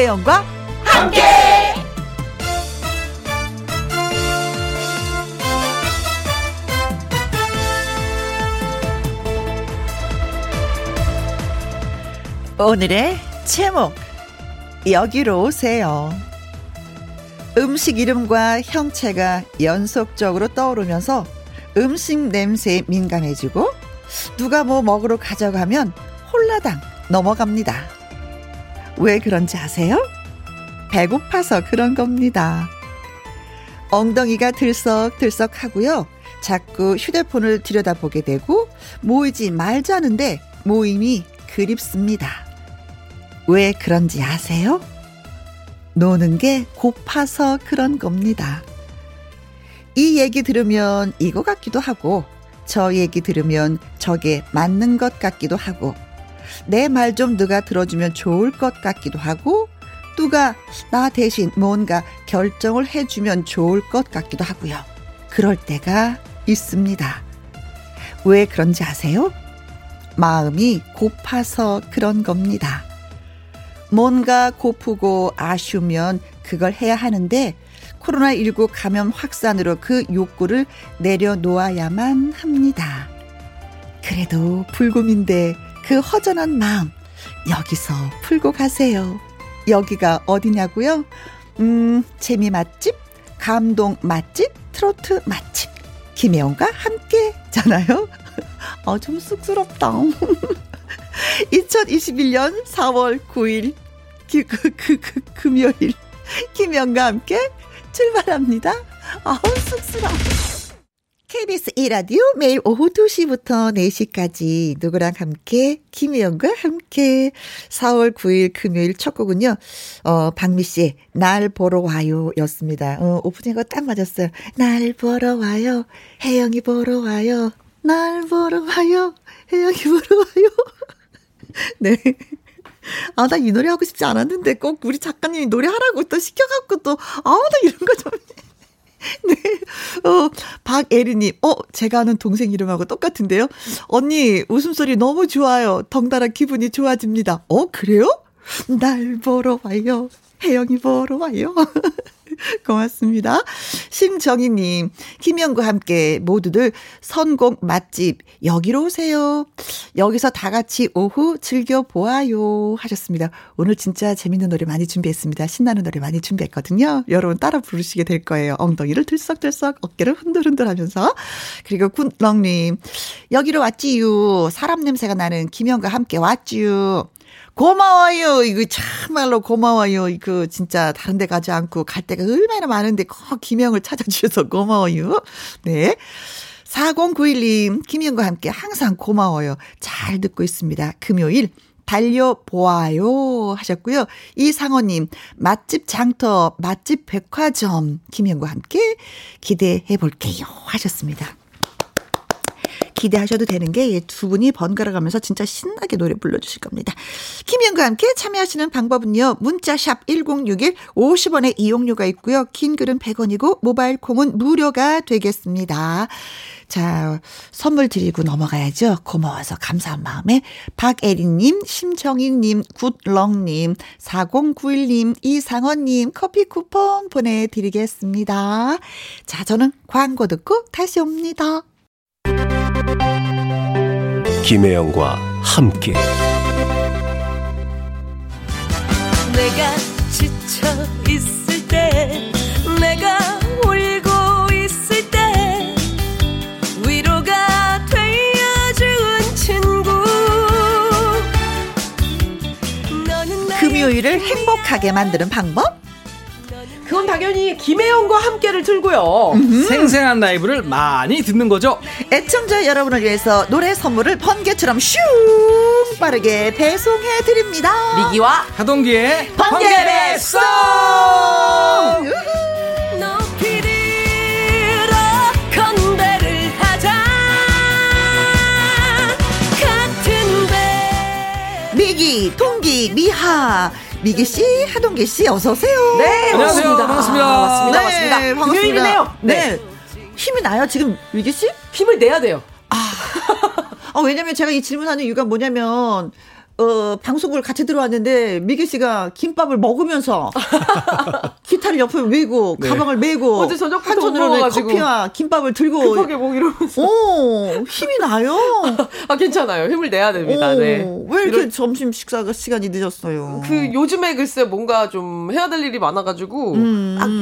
김혜영과 함께. 오늘의 제목, 여기로 오세요. 음식 이름과 형체가 연속적으로 떠오르면서 음식 냄새에 민감해지고 누가 뭐 먹으러 가져가면 홀라당 넘어갑니다. 왜 그런지 아세요? 배고파서 그런 겁니다. 엉덩이가 들썩들썩하고요. 자꾸 휴대폰을 들여다보게 되고 모이지 말자는데 모임이 그립습니다. 왜 그런지 아세요? 노는 게 고파서 그런 겁니다. 이 얘기 들으면 이거 같기도 하고 저 얘기 들으면 저게 맞는 것 같기도 하고 내 말 좀 누가 들어주면 좋을 것 같기도 하고 누가 나 대신 뭔가 결정을 해주면 좋을 것 같기도 하고요. 그럴 때가 있습니다. 왜 그런지 아세요? 마음이 고파서 그런 겁니다. 뭔가 고프고 아쉬우면 그걸 해야 하는데 코로나19 감염 확산으로 그 욕구를 내려놓아야만 합니다. 그래도 불금인데 그 허전한 마음 여기서 풀고 가세요. 여기가 어디냐고요? 재미 맛집, 감동 맛집, 트로트 맛집 김혜영과 함께잖아요. 좀 쑥스럽다. 2021년 4월 9일 금요일 김혜영과 함께 출발합니다. 쑥스러워. KBS E라디오 매일 오후 2시부터 4시까지 누구랑 함께 김혜영과 함께 4월 9일 금요일 첫 곡은요. 박미씨의 날 보러 와요 였습니다. 오프닝과 딱 맞았어요. 날 보러 와요. 혜영이 보러 와요. 날 보러 와요. 혜영이 보러 와요. 네. 나 이 노래 하고 싶지 않았는데 꼭 우리 작가님이 노래하라고 또 시켜갖고 또 나 이런 거 좀. 네. 박애리님. 제가 아는 동생 이름하고 똑같은데요. 언니 웃음소리 너무 좋아요. 덩달아 기분이 좋아집니다. 그래요? 날 보러 와요. 혜영이 보러 와요. 고맙습니다. 심정희님, 김영과 함께 모두들 선곡 맛집 여기로 오세요. 여기서 다 같이 오후 즐겨보아요 하셨습니다. 오늘 진짜 재밌는 노래 많이 준비했습니다. 신나는 노래 많이 준비했거든요. 여러분 따라 부르시게 될 거예요. 엉덩이를 들썩들썩 어깨를 흔들흔들 하면서. 그리고 굿럭님, 여기로 왔지요. 사람 냄새가 나는 김영과 함께 왔지요. 고마워요. 이거 참말로 고마워요. 이거 진짜 다른 데 가지 않고 갈 데가 얼마나 많은데 꼭 김영을 찾아주셔서 고마워요. 네. 4091님, 김영과 함께 항상 고마워요. 잘 듣고 있습니다. 금요일 달려보아요 하셨고요. 이상호님, 맛집 장터, 맛집 백화점, 김영과 함께 기대해볼게요 하셨습니다. 기대하셔도 되는 게 두 분이 번갈아 가면서 진짜 신나게 노래 불러주실 겁니다. 김혜영과 함께 참여하시는 방법은요. 문자샵 1061 50원의 이용료가 있고요. 긴 글은 100원이고 모바일 콩은 무료가 되겠습니다. 자, 선물 드리고 넘어가야죠. 고마워서 감사한 마음에 박애리님, 심정희님, 굿럭님, 4091님, 이상원님 커피 쿠폰 보내드리겠습니다. 자, 저는 광고 듣고 다시 옵니다. 김혜영과 함께 내가 지쳐 있을 때 내가 울고 있을 때 위로가 되어준 친구 너는 금요일을 행복하게 만드는 방법? 그건 당연히 김혜영과 함께를 들고요. 생생한 라이브를 많이 듣는 거죠. 애청자 여러분을 위해서 노래 선물을 번개처럼 슝 빠르게 배송해드립니다. 미기와 하동기의 번개 배송. 미기, 동기, 미하. 미기 씨, 하동기 씨, 어서 오세요. 네, 안녕하세요. 반갑습니다. 반갑습니다. 네, 반갑습니다. 네. 네, 힘이 나요 지금 미기 씨? 힘을 내야 돼요. 왜냐면 제가 이 질문하는 이유가 뭐냐면 방송국을 같이 들어왔는데 미기 씨가 김밥을 먹으면서 기타를 옆에 메고 가방을 메고 어제 저녁부터 한 손으로 커피와 김밥을 들고 급하게 뭐 이러면서 오, 힘이 나요. 아 괜찮아요. 힘을 내야 됩니다. 오, 네. 왜 이렇게 점심 식사 시간이 늦었어요? 그 요즘에 글쎄 뭔가 좀 해야 될 일이 많아가지고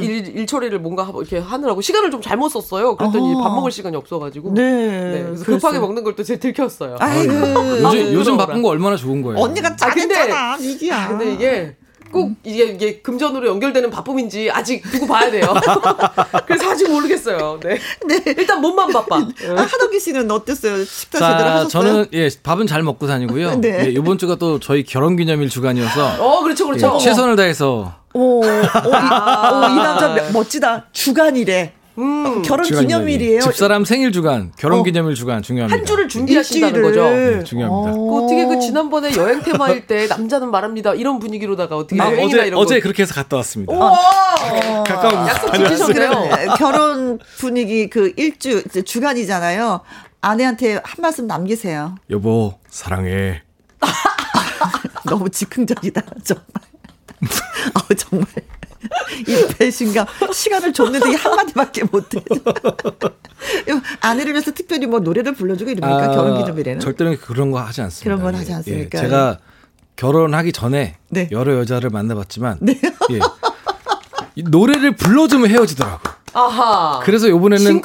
일 처리를 뭔가 이렇게 하느라고 시간을 좀 잘못 썼어요. 그랬더니 밥 먹을 시간이 없어가지고 네, 그래서 급하게 먹는 걸 또 제가 들켰어요. 아이고. 요즘 바쁜 거 얼마나 좋은 거예요. 언니가 잘했잖아. 미기야. 근데 이게 꼭 이게 금전으로 연결되는 바쁨인지 아직 두고 봐야 돼요. 그래서 아직 모르겠어요. 네. 네. 일단 몸만 바빠. 하덕기 씨는 어땠어요? 식사 제대로 하셨어요? 저는 예, 밥은 잘 먹고 다니고요. 네. 예, 이번 주가 또 저희 결혼기념일 주간이어서 그렇죠. 그렇죠. 예, 최선을 다해서 이 남자 멋지다. 주간이래. 결혼 기념일이에요. 집사람 생일 주간, 결혼 기념일 주간 중요합니다. 한 주를 준비하신다는 거죠. 네, 중요합니다. 어떻게 그 지난번에 여행 테마일 때 남자는 말합니다 이런 분위기로다가 어떻게 여행이나 이런 어제 그렇게 해서 갔다 왔습니다. 가까운 약속 지키셨네요. 결혼 분위기 그 일주 주간이잖아요. 아내한테 한 말씀 남기세요. 여보 사랑해. 너무 즉흥적이다 정말. 정말. 이 배신감 시간을 줬는데 이 한마디밖에 못해. 아내를 위해서 특별히 뭐 노래를 불러주고 이러니까 결혼기념일에는 절대로 그런 거 하지 않습니다. 그런 건 하지 않습니까? 예, 제가 결혼하기 전에 여러 여자를 만나봤지만 예, 노래를 불러주면 헤어지더라고요. 아하. 그래서 이번에는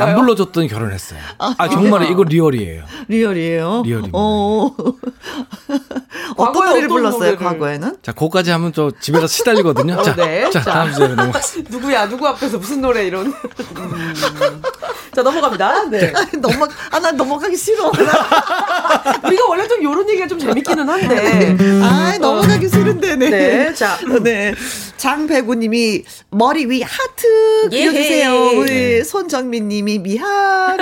안 불러줬더니 결혼했어요. 아 정말 이거 리얼이에요. 리얼이에요. 리얼입니다. 어떤 노래를 불렀어요? 과거에는? 자, 그거까지 하면 저 집에서 시달리거든요. 네. 자, 다음 주제로 넘어가겠습니다. 누구야? 누구 앞에서 무슨 노래 이런? 자, 넘어갑니다. 네. 난 넘어가기 싫어. 우리가 원래 좀 이런 얘기가 좀 재밌기는 한데. 아, 넘어가기 싫은데. 네. 네. 자, 네. 장배구님이 머리 위 하트. 예. 해주세요. 우리 손정민님이 미하.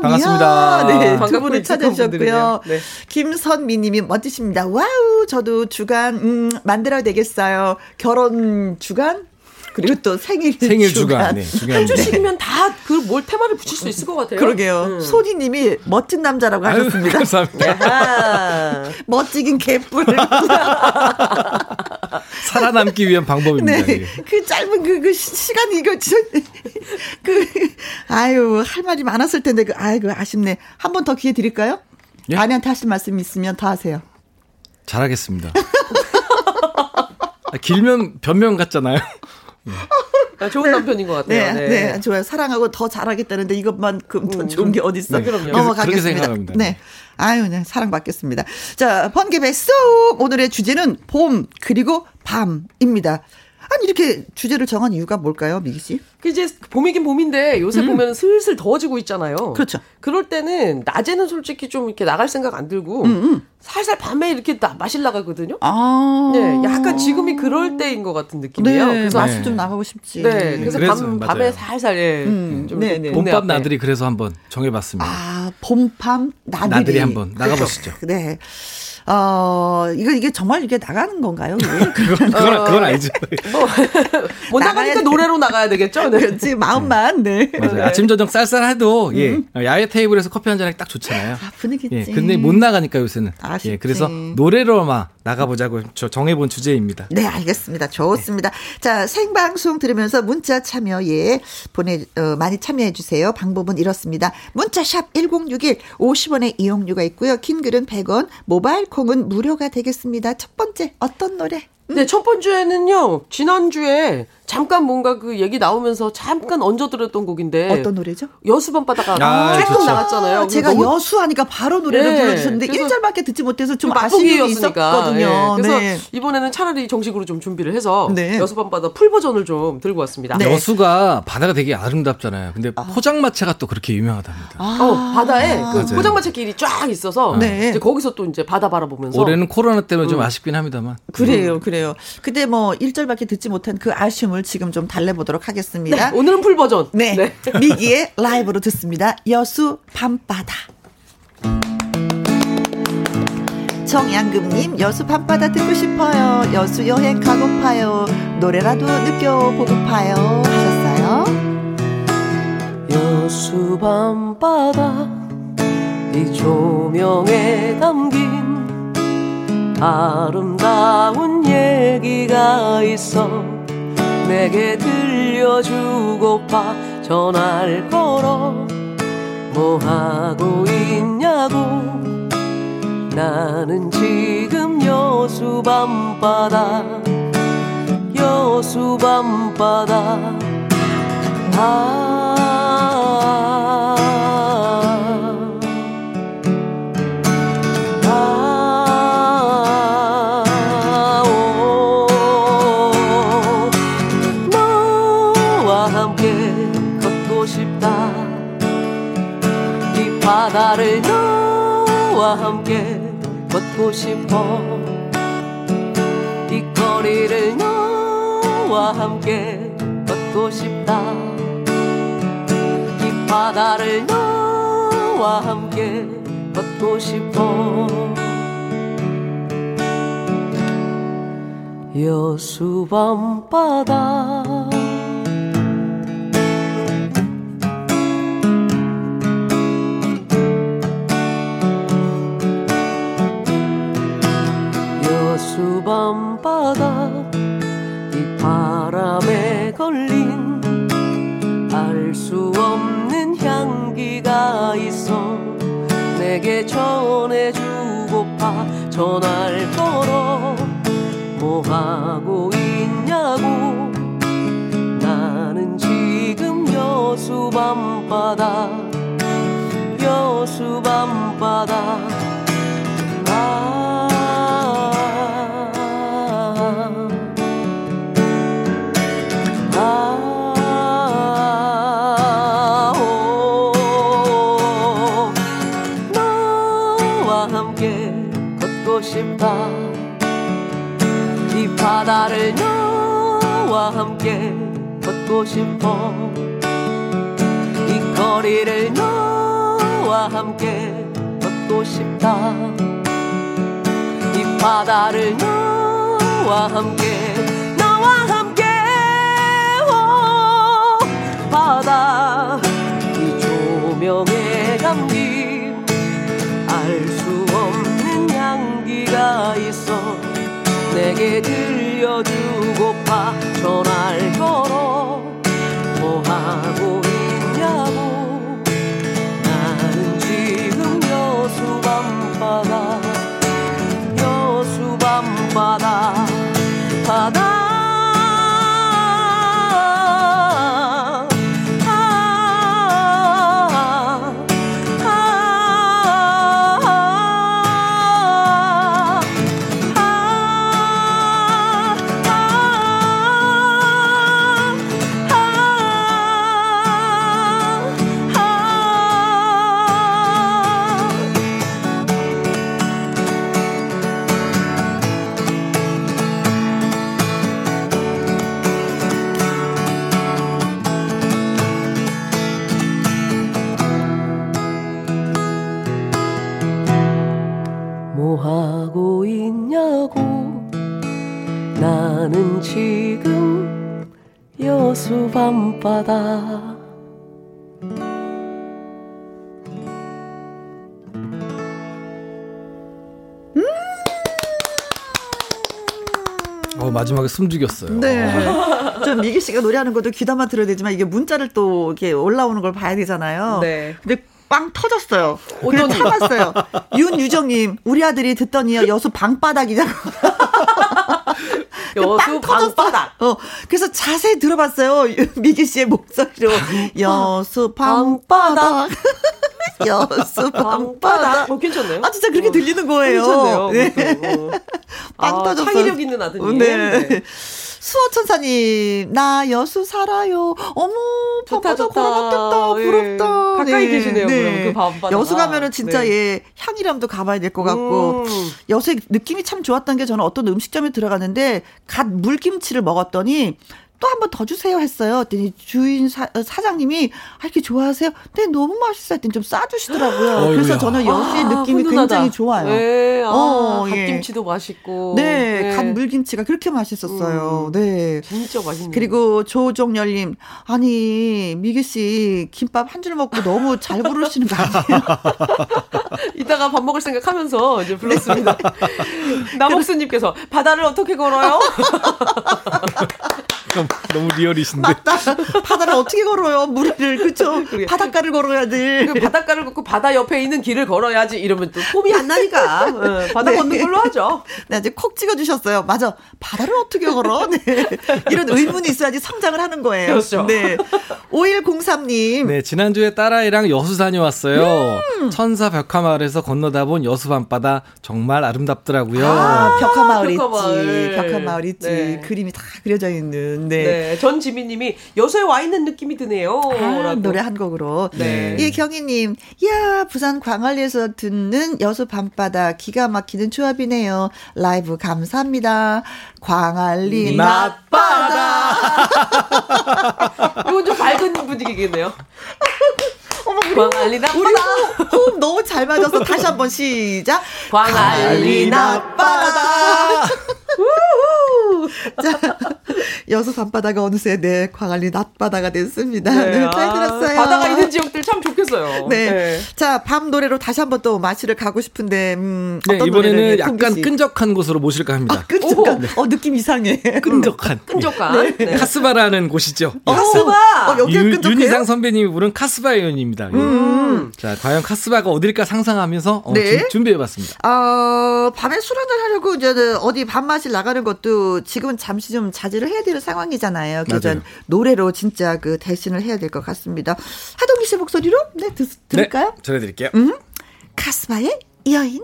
반갑습니다. 네, 두 분을 찾아주셨고요. 네. 김선미님이 멋지십니다. 와우, 저도 주간 만들어야 되겠어요. 결혼 주간 그리고 또 생일 주간. 네, 한 주씩이면 다 그 뭘 테마를 붙일 수 있을 것 같아요. 그러게요. 소디님이 멋진 남자라고 하셨습니다. 감사합니다. 멋지긴 개뿔. 살아남기 위한 방법입니다. 네, 그 짧은 그 시간 이거 아유 할 말이 많았을 텐데 아이고 아쉽네. 한 번 더 기회 드릴까요? 예? 아내한테 하실 말씀 있으면 더 하세요. 잘하겠습니다. 길면 변명 같잖아요. 좋은 남편인 것 같아요. 네, 좋아요. 사랑하고 더 잘하겠다는데 이것만큼 더 좋은 게 어디 있어? 네, 넘어가겠습니다. 네, 아유, 네, 사랑받겠습니다. 자, 번개배 쏙 오늘의 주제는 봄 그리고 밤입니다. 아니 이렇게 주제를 정한 이유가 뭘까요, 미기 씨? 이제 봄이긴 봄인데 요새 보면 슬슬 더워지고 있잖아요. 그렇죠. 그럴 때는 낮에는 솔직히 좀 이렇게 나갈 생각 안 들고. 살살 밤에 이렇게 마실 나가거든요. 네, 약간 지금이 그럴 때인 것 같은 느낌이에요. 네, 그래서 마실 좀 나가고 싶지. 네, 그래서 밤에 살살 좀 봄밤 나들이 그래서 한번 정해봤습니다. 아, 봄밤 나들이 한번 나가보시죠. 그렇죠. 네. 이게 정말 이게 나가는 건가요? 그건 아니지. 못 나가니까 노래로 나가야 되겠죠? 네. 그렇지, 마음만. 네. 맞아요. 아침, 저녁 쌀쌀해도, 야외 테이블에서 커피 한 잔하기 딱 좋잖아요. 아, 분위기지. 예, 근데 못 나가니까 요새는. 아쉽지. 예, 그래서 노래로만 나가보자고 정해본 주제입니다. 네, 알겠습니다. 좋습니다. 네. 자, 생방송 들으면서 문자 참여, 많이 참여해주세요. 방법은 이렇습니다. 문자샵 1061, 50원의 이용료가 있고요. 긴 글은 100원, 모바일 콩은 무료가 되겠습니다. 첫 번째, 어떤 노래? 네, 첫 번째는요, 지난주에 잠깐 뭔가 그 얘기 나오면서 잠깐 얹어드렸던 곡인데. 어떤 노래죠? 여수 밤바다가 조금 나갔잖아요. 제가 여수하니까 바로 노래를 불러주셨는데 1절밖에 듣지 못해서 좀 아쉬움이 있었거든요. 네, 그래서 이번에는 차라리 정식으로 좀 준비를 해서 여수 밤바다 풀 버전을 좀 들고 왔습니다. 네. 여수가 바다가 되게 아름답잖아요. 근데 포장마차가 또 그렇게 유명하답니다. 바다에 그 포장마차 길이 쫙 있어서 이제 거기서 또 이제 바다 바라보면서. 올해는 코로나 때문에 좀 아쉽긴 합니다만. 그래요. 근데 뭐 1절밖에 듣지 못한 그 아쉬움을 지금 좀 달래보도록 하겠습니다. 네, 오늘은 풀 버전. 네. 미기의 라이브로 듣습니다. 여수 밤바다. 정양금님, 여수 밤바다 듣고 싶어요. 여수 여행 가고파요. 노래라도 느껴보고파요. 하셨어요. 여수 밤바다 이 조명에 담긴 아름다운 얘기가 있어 내게 들려주고파 전화를 걸어 뭐하고 있냐고 나는 지금 여수 밤바다 너와 함께 걷고 싶다 이 바다를 너와 함께 걷고 싶어 이 거리를 너와 함께 걷고 싶다 이 바다를 너와 함께 걷고 싶어 여수 밤바다 밤바다 이 바람에 걸린 알 수 없는 향기가 있어 내게 전해주고파 전화를 걸어 뭐하고 있냐고 나는 지금 여수 밤바다 이 바다를 너와 함께 걷고 싶어 이 거리를 너와 함께 걷고 싶다 이 바다를 너와 함께 오 바다 이 조명에 감긴 알 수 없는 향기가 있어 내게 들려주고파 전화를 걸어 뭐하고 있냐고 나는 지금 여수 밤바다 바다 지금 여수 밤바다 마지막에 숨죽였어요. 네. 좀 미기 씨가 노래하는 것도 귀담아 들어야 되지만 이게 문자를 또 이렇게 올라오는 걸 봐야 되잖아요. 네. 근데 빵 터졌어요. 오늘 타봤어요. 윤유정님, 우리 아들이 듣더니요 여수 방바닥이냐고. 여수 방바닥. 그래서 자세히 들어봤어요. 미기 씨의 목소리로 여수 방바닥. 여수 방바닥. 괜찮네요. 아 진짜 그렇게 들리는 거예요. 괜찮네요. 네. 빵 터졌어요. 창의력 있는 아드님. 네. 수호천사님, 나 여수 살아요. 어머, 밤바다 걸어갔겠다. 부럽다. 예. 가까이 네. 계시네요. 네. 그럼 그 밤바다. 여수 가면은 진짜 네. 예, 향이람도 가봐야 될 것 같고. 여수의 느낌이 참 좋았던 게 저는 어떤 음식점에 들어갔는데 갓 물김치를 먹었더니 또 한 번 더 주세요 했어요. 그랬더니 주인 사장님이 아, 이렇게 좋아하세요? 네, 너무 맛있어요. 했더니 좀 싸주시더라고요. 어이구야. 그래서 저는 여수의 느낌이 훈훈하다. 굉장히 좋아요. 네, 아, 갓김치도 예. 맛있고. 네, 네, 갓 물김치가 그렇게 맛있었어요. 네. 진짜 맛있네요. 그리고 조종열님, 아니, 미기씨, 김밥 한 줄 먹고 너무 잘 부르시는 거 아니에요? 이따가 밥 먹을 생각하면서 이제 불렀습니다. 남옥수님께서 바다를 어떻게 걸어요? 너무 리얼이신데. 바다를 어떻게 걸어요? 물을 그쵸? 바닷가를 걸어야지. 바닷가를 걷고 바다 옆에 있는 길을 걸어야지. 이러면 또 폼이 안 나니까 네. 바다 걷는 걸로 하죠. 네, 이제 콕 찍어주셨어요. 맞아. 바다를 어떻게 걸어? 네. 이런 의문이 있어야지 성장을 하는 거예요. 그렇죠. 네. 5103님. 네, 지난주에 딸아이랑 여수 다녀왔어요. 천사 벽화마을에서 건너다 본 여수 밤바다 정말 아름답더라고요. 아, 벽화마을 있지. 벽화마을 있지. 네. 그림이 다 그려져 있는. 네. 네. 전지민님이 여수에 와 있는 느낌이 드네요. 아, 노래 한 곡으로. 네. 예, 경희님. 이야, 부산 광안리에서 듣는 여수 밤바다 기가 막히는 조합이네요. 라이브 감사합니다. 광안리 낮바다. 이건 좀 밝은 분위기겠네요. 어머, 광안리 낮바다. 호흡 너무 잘 맞아서 다시 한번 시작. 광안리 낮바다. 자, 여수 밤바다가 어느새 네, 광안리 낮바다가 됐습니다. 네, 네, 잘 들었어요. 아, 바다가 있는 지역들 참 좋겠어요. 네. 네. 자, 밤 노래로 다시 한번 또 마취를 가고 싶은데 네, 어떤 이번에는 약간 끈적한 곳으로 모실까 합니다. 아, 끈적한. 네. 느낌 이상해. 끈적한. 끈적한. 네. 네. 카스바라는 곳이죠. 카스바. 여기가 끈적해요? 윤희상 선배님이 부른 카스바 의원입니다. 자, 과연 카스바가 어딜까 상상하면서 네. 준비해봤습니다. 밤에 술 한잔 하려고 이제 어디 밥맛이 나가는 것도 지금은 잠시 좀 자제를 해야 되는 상황이잖아요. 그전 노래로 진짜 그 대신을 해야 될 것 같습니다. 하동기 씨 목소리로 네 들을까요? 네, 전해드릴게요. 카스바의 여인.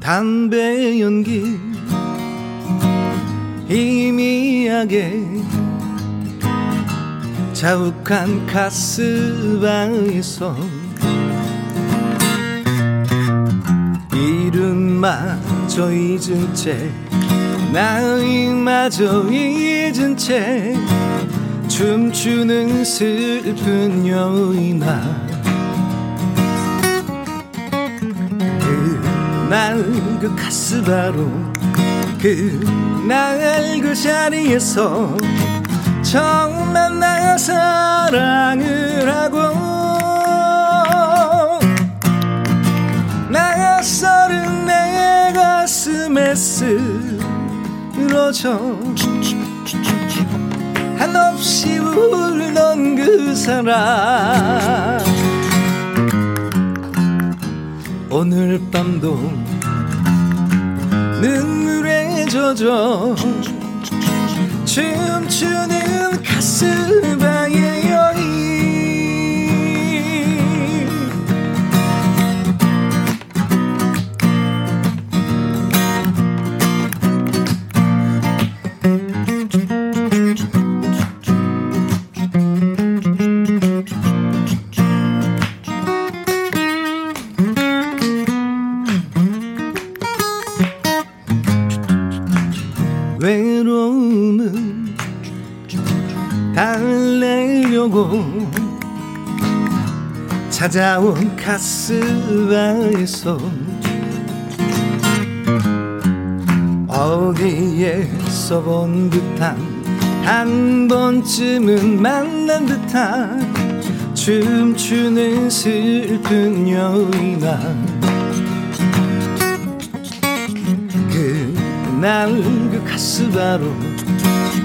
담배 연기 희미하게 자욱한 카스바에서 이름마저 잊은 채 나이마저 잊은 채 춤추는 슬픈 여인아 날 그 카스바로 그날 그 자리에서 처음 만나 사랑을 하고 낯설은 내 가슴에 쓰러져 한없이 울던 그 사람 오늘 밤도 눈물에 젖어 춤추는 카스바의 여인 찾아온 카스바에서 어디에서 본 듯한 한 번쯤은 만난 듯한 춤추는 슬픈 여인아 그날 그 카스바로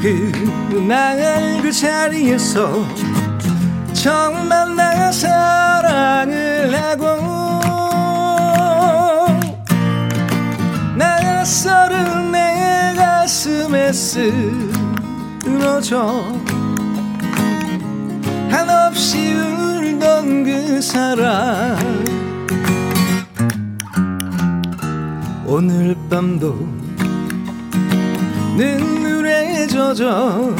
그날 그 자리에서 처음 만나 사랑을 하고 낯설은 내 가슴에 쓰러져 한없이 울던 그 사람 오늘 밤도 눈물에 젖어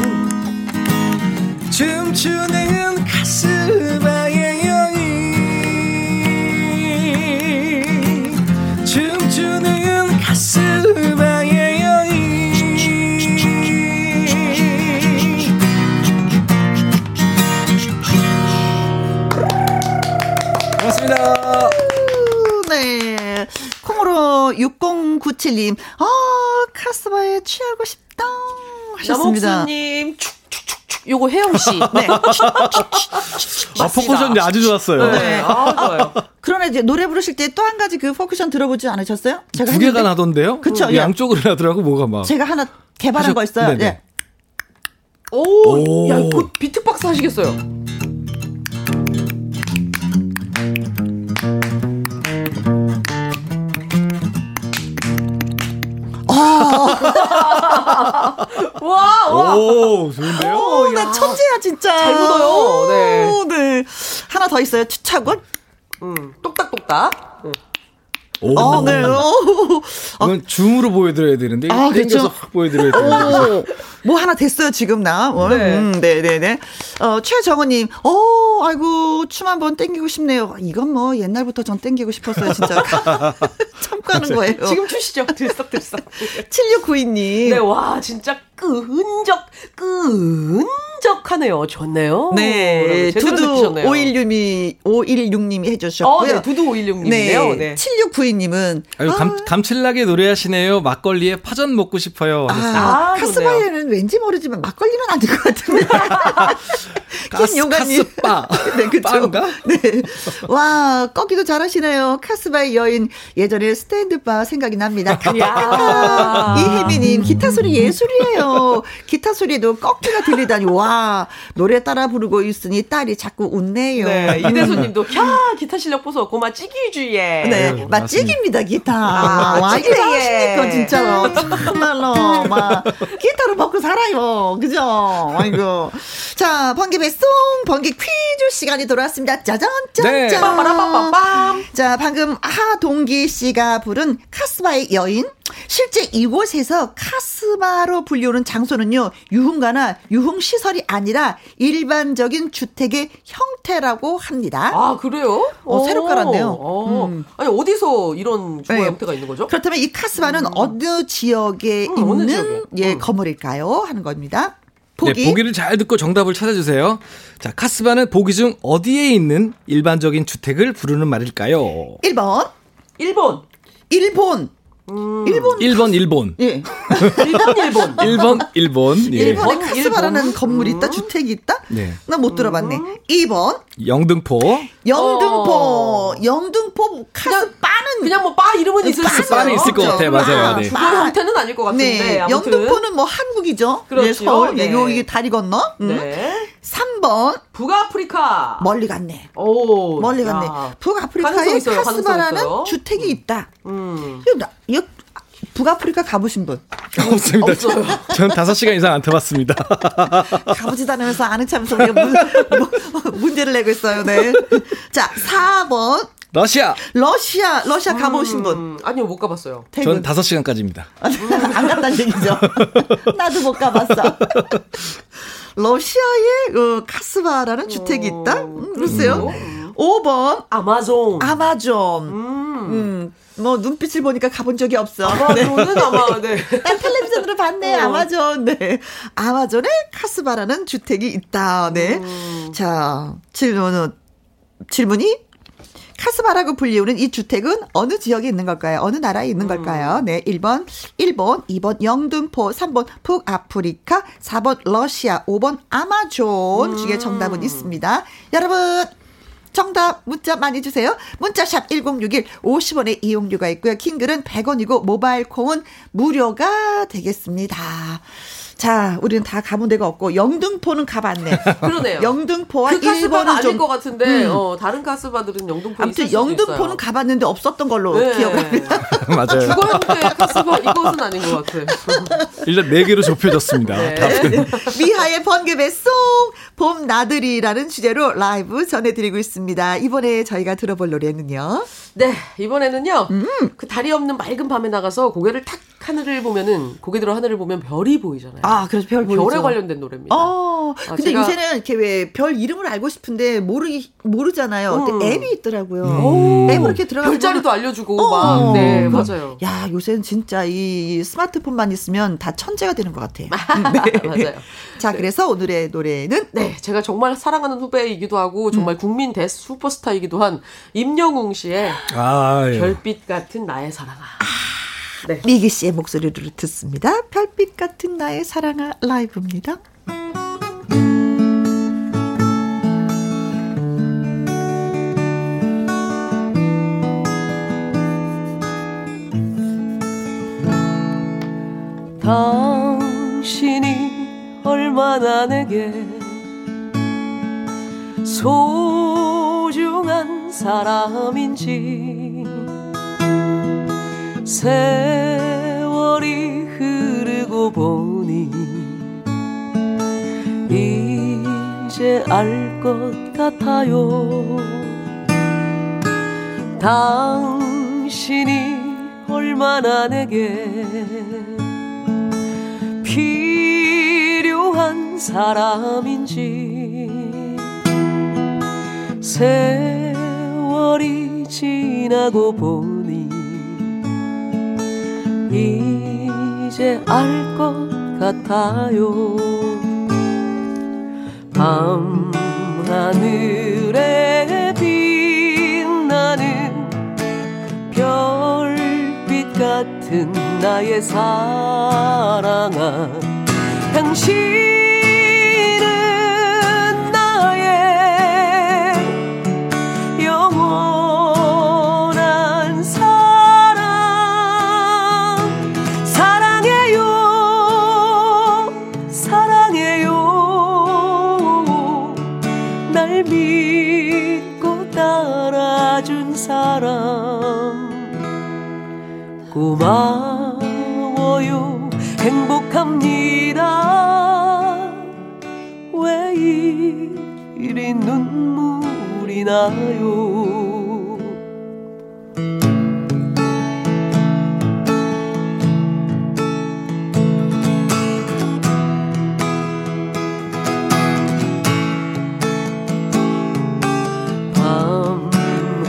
춤추는 카스바의 여인, 춤추는 카스바의 여인. 고맙습니다. 네, 콩으로 6097님, 카스바에 취하고 싶다 하셨습니다. 남옥수님 요거 혜영씨. 네. 아, 포커션이 아주 좋았어요. 네. 아, 좋아요. 그러나 이제 노래 부르실 때 또 한 가지 그 포커션 들어보지 않으셨어요? 제가 두 개가 나던데요? 그쵸. 예. 양쪽으로 나더라고, 뭐가 막. 제가 하나 개발한 거 있어요. 네. 오, 야, 곧 비트박스 하시겠어요? 와, 와. 오, 좋은데요? 오, 나 천재야, 진짜. 잘 묻어요. 네. 오, 네. 하나 더 있어요, 추차군. 똑딱똑딱. 오, 아, 네. 오. 이건 줌으로 보여드려야 되는데, 아, 땡겨서 확 보여드려야 되는데. 뭐 하나 됐어요, 지금 나. 네. 네네네. 최정호님, 아이고, 춤 한번 땡기고 싶네요. 이건 뭐, 옛날부터 전 땡기고 싶었어요, 진짜. 참가는 거예요. 지금 추시죠. 들썩들썩. 7692님. 네, 와, 진짜 끈적하네요. 좋네요. 네. 두두 5161님이 해주셨고요. 네, 두두 5161님이네요. 네. 7692님은. 감칠나게 노래하시네요. 막걸리에 파전 먹고 싶어요. 아, 카스바에는 왠지 모르지만 막걸리는 아닌 것 같은데. 김용관님. 카스바. 네, 그쵸. 네. 와, 꺾기도 잘하시네요. 카스바의 여인. 예전에 스탠드바 생각이 납니다. 이혜미님, 기타 소리 예술이에요. 기타 소리도 꺾기가 들리다니. 와, 노래 따라 부르고 있으니 딸이 자꾸 웃네요. 네, 이대수님도 기타 실력 보소 고마 찌기주의에. 네, 막 찌깁니다 기타. 와, 찌기하시니까 진짜로 정말로 막 기타로 먹고 살아요. 그죠? 아이고. 자, 번개 배송 번개 퀴즈 시간이 돌아왔습니다. 짜잔, 짠짠. 네. 자, 방금 하동기 씨가 부른 카스바의 여인. 실제 이곳에서 카스바로 불리우는 장소는요, 유흥가나 유흥시설이 아니라 일반적인 주택의 형태라고 합니다. 아, 그래요? 새로 깔았네요. 아니, 어디서 이런 주거 형태가 있는 거죠? 그렇다면 이 카스바는 어느 지역에 있는 건물일까요? 하는 겁니다. 보기. 네, 보기를 잘 듣고 정답을 찾아주세요. 자, 카스바는 보기 중 어디에 있는 일반적인 주택을 부르는 말일까요? 1번. 일본. 일본. 예. 일본. 예. 일본에 카스바라는 건물이 있다, 주택이 있다. 네. 나 못 들어봤네. 2번 영등포 카스바는 그냥 뭐 바 이름은 있을 수 있어요. 바는 있을 것 같아요. 맞아요. 네. 주거 형태는 아닐 것 같은데. 네. 아무튼. 영등포는 뭐 한국이죠. 그렇죠. 네, 서울. 네. 요 이게 다리 건너. 네. 3번 북아프리카. 멀리 갔네. 북아프리카에 카스바라는 주택이 있다. 북아프리카 가보신 분? 없습니다. 없어요. 전 5시간 이상 안 타봤습니다. 가보지도 않으면서 아는 참면서 우리가 문제를 내고 있어요. 네. 자, 4번 러시아 가보신 분? 아니요, 못 가봤어요. 전 5시간까지입니다. 안 갔다는 얘기죠. 나도 못 가봤어. 러시아에 카스바라는 주택이 있다? 글쎄요. 5번 아마존. 뭐 눈빛을 보니까 가본 적이 없어. 아마존은 아마 네. 난 텔레비전으로 봤네. 아마존. 네. 아마존에 카스바라는 주택이 있다. 네. 자, 질문이 카스바라고 불리우는 이 주택은 어느 지역에 있는 걸까요? 어느 나라에 있는 걸까요? 네, 1번 일본, 2번 영등포, 3번 북아프리카, 4번 러시아, 5번 아마존 중에 정답은 있습니다. 여러분, 정답 문자 많이 주세요. 문자샵 1061 50원의 이용료가 있고요. 킹글은 100원이고 모바일 콩은 무료가 되겠습니다. 자, 우리는 다 가본 데가 없고 영등포는 가봤네. 그러네요. 영등포와 그 일본은 아닐 좀... 것 같은데 다른 카스바들은 영등포. 아무튼 영등포는 가봤는데 없었던 걸로 네. 기억합니다. 맞아요. 죽었는데 카스바 이것은 아닌 것 같아. 일단 4개로 좁혀졌습니다. 네. 미하의 번개배 송 봄 나들이라는 주제로 라이브 전해드리고 있습니다. 이번에 저희가 들어볼 노래는요. 네, 이번에는요. 그 달이 없는 맑은 밤에 나가서 고개를 탁 하늘을 보면은 고개 들어 하늘을 보면 별이 보이잖아요. 아, 그래서 별 보이죠. 별에 관련된 노래입니다. 근데 요새는 이렇게 왜 별 이름을 알고 싶은데 모르잖아요. 근데 앱이 있더라고요. 앱으로 이렇게 들어가서 별자리도 알려주고 막. 네, 맞아요. 야, 요새는 진짜 이 스마트폰만 있으면 다 천재가 되는 것 같아요. 네. 맞아요. 자, 네. 그래서 오늘의 노래는 네, 제가 정말 사랑하는 후배이기도 하고 정말 국민 대 슈퍼스타이기도 한 임영웅 씨의 별빛 같은 나의 사랑아. 네. 미기 씨의 목소리를 듣습니다. 별빛 같은 나의 사랑아 라이브입니다. 당신이 얼마나 내게 소중한 사람인지 세월이 흐르고 보니 이제 알 것 같아요. 당신이 얼마나 내게 필요한 사람인지 세월이 지나고 보니 이제 알 것 같아요. 밤하늘에 빛나는 별빛 같은 나의 사랑아, 당신은 나의 영혼 사람 고마워요. 행복합니다. 왜 이리 눈물이 나요.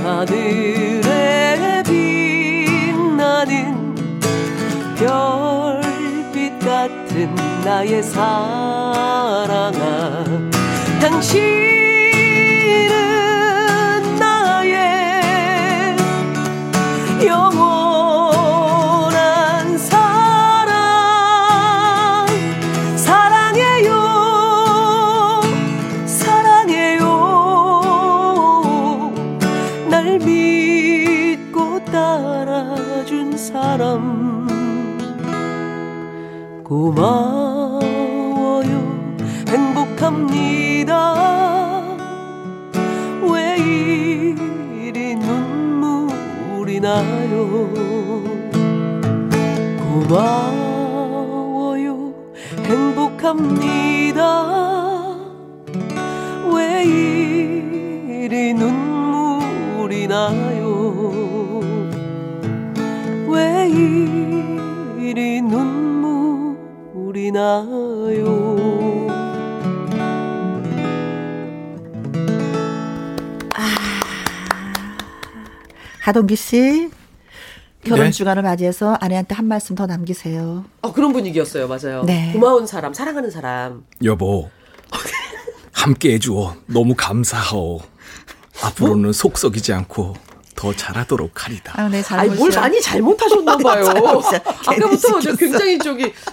하늘에 빛나는 별빛 같은 나의 사랑아, 당신은 나의 영원한 사랑, 사랑해요, 사랑해요. 날 믿고 따라준 사람 고마워요. 행복합니다. 왜 이리 눈물이 나요. 고마워요. 행복합니다. 왜 이리 눈물이 나요. 왜 이리 눈물이 나요. 하동기 씨, 결혼 주간을 맞이해서 아내한테 한 말씀 더 남기세요. 그런 분위기였어요. 맞아요. 네. 고마운 사람, 사랑하는 사람. 여보, 함께 해주어 너무 감사하오. 앞으로는 속 썩이지 않고 더 잘하도록 하리다. 네, 뭘 많이 잘못하셨나 봐요. 아까부터 저 굉장히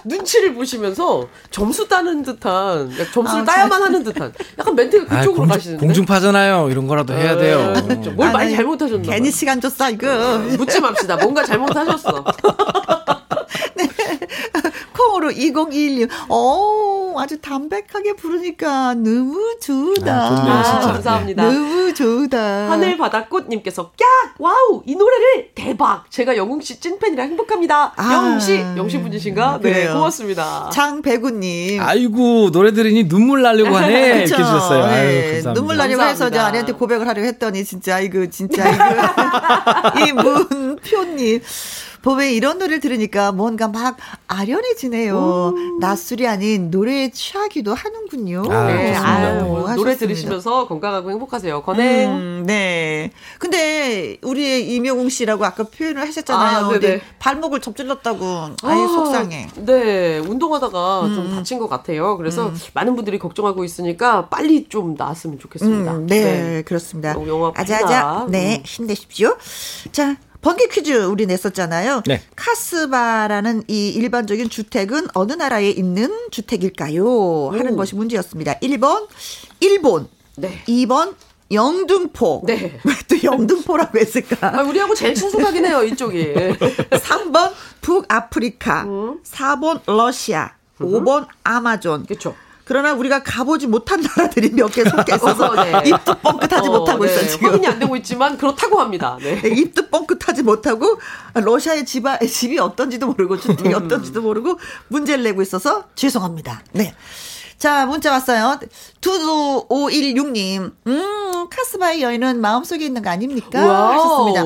눈치를 보시면서 점수 따는 듯한, 점수를 따야만 하는 듯한 약간 멘트가 그쪽으로 가시는데. 공중파잖아요. 이런 거라도 해야 돼요. 뭘 많이 잘못하셨나 봐요. 괜히 시간 줬어 이거. 묻지 맙시다. 뭔가 잘못하셨어. 네. 콩으로 2021님. 오, 아주 담백하게 부르니까 너무 좋다. 아, 좋네요, 진짜. 아, 감사합니다. 네. 너무 좋다. 하늘바다꽃님께서 깍! 와우! 이 노래를 대박! 제가 영웅씨 찐팬이라 행복합니다. 아, 영웅씨! 영웅씨 분이신가? 네, 그래요. 고맙습니다. 장배구님. 아이고, 노래 들으니 눈물 나려고 하네. 이렇게 주셨어요. 네. 아유, 감사합니다. 눈물 나려고 감사합니다. 해서 저 아내한테 고백을 하려고 했더니 진짜 이거. 이 문표님. 봄에 이런 노래를 들으니까 뭔가 막 아련해지네요. 낮술이 아닌 노래에 취하기도 하는군요. 아, 네. 아유, 노래 들으시면서 건강하고 행복하세요. 건행. 네. 근데 우리의 임영웅 씨라고 아까 표현을 하셨잖아요. 아, 근데 발목을 접질렀다고. 아유, 속상해. 네. 운동하다가 좀 다친 것 같아요. 그래서 많은 분들이 걱정하고 있으니까 빨리 좀 나았으면 좋겠습니다. 네. 네. 그렇습니다. 아자아자. 네. 힘내십시오. 자. 번개 퀴즈 우리 냈었잖아요. 네. 카스바라는 이 일반적인 주택은 어느 나라에 있는 주택일까요? 하는 것이 문제였습니다. 1번 일본, 네. 2번 영등포. 네. 왜 또 영등포라고 했을까? 아, 우리하고 제일 친숙하긴 해요. 이쪽이. 3번 북아프리카, 4번 러시아, 5번 아마존. 그렇죠. 그러나 우리가 가보지 못한 나라들이 몇 개 속해 있어서 네. 입도 뻥끗하지 못하고 네. 있어요. 지금. 확인이 안 되고 있지만 그렇다고 합니다. 네. 네, 입도 뻥끗하지 못하고 러시아의 집이 어떤지도 모르고 주택이 어떤지도 모르고 문제를 내고 있어서 죄송합니다. 네. 자, 문자 왔어요. 25516님. 카스바의 여인은 마음속에 있는 거 아닙니까? 와우.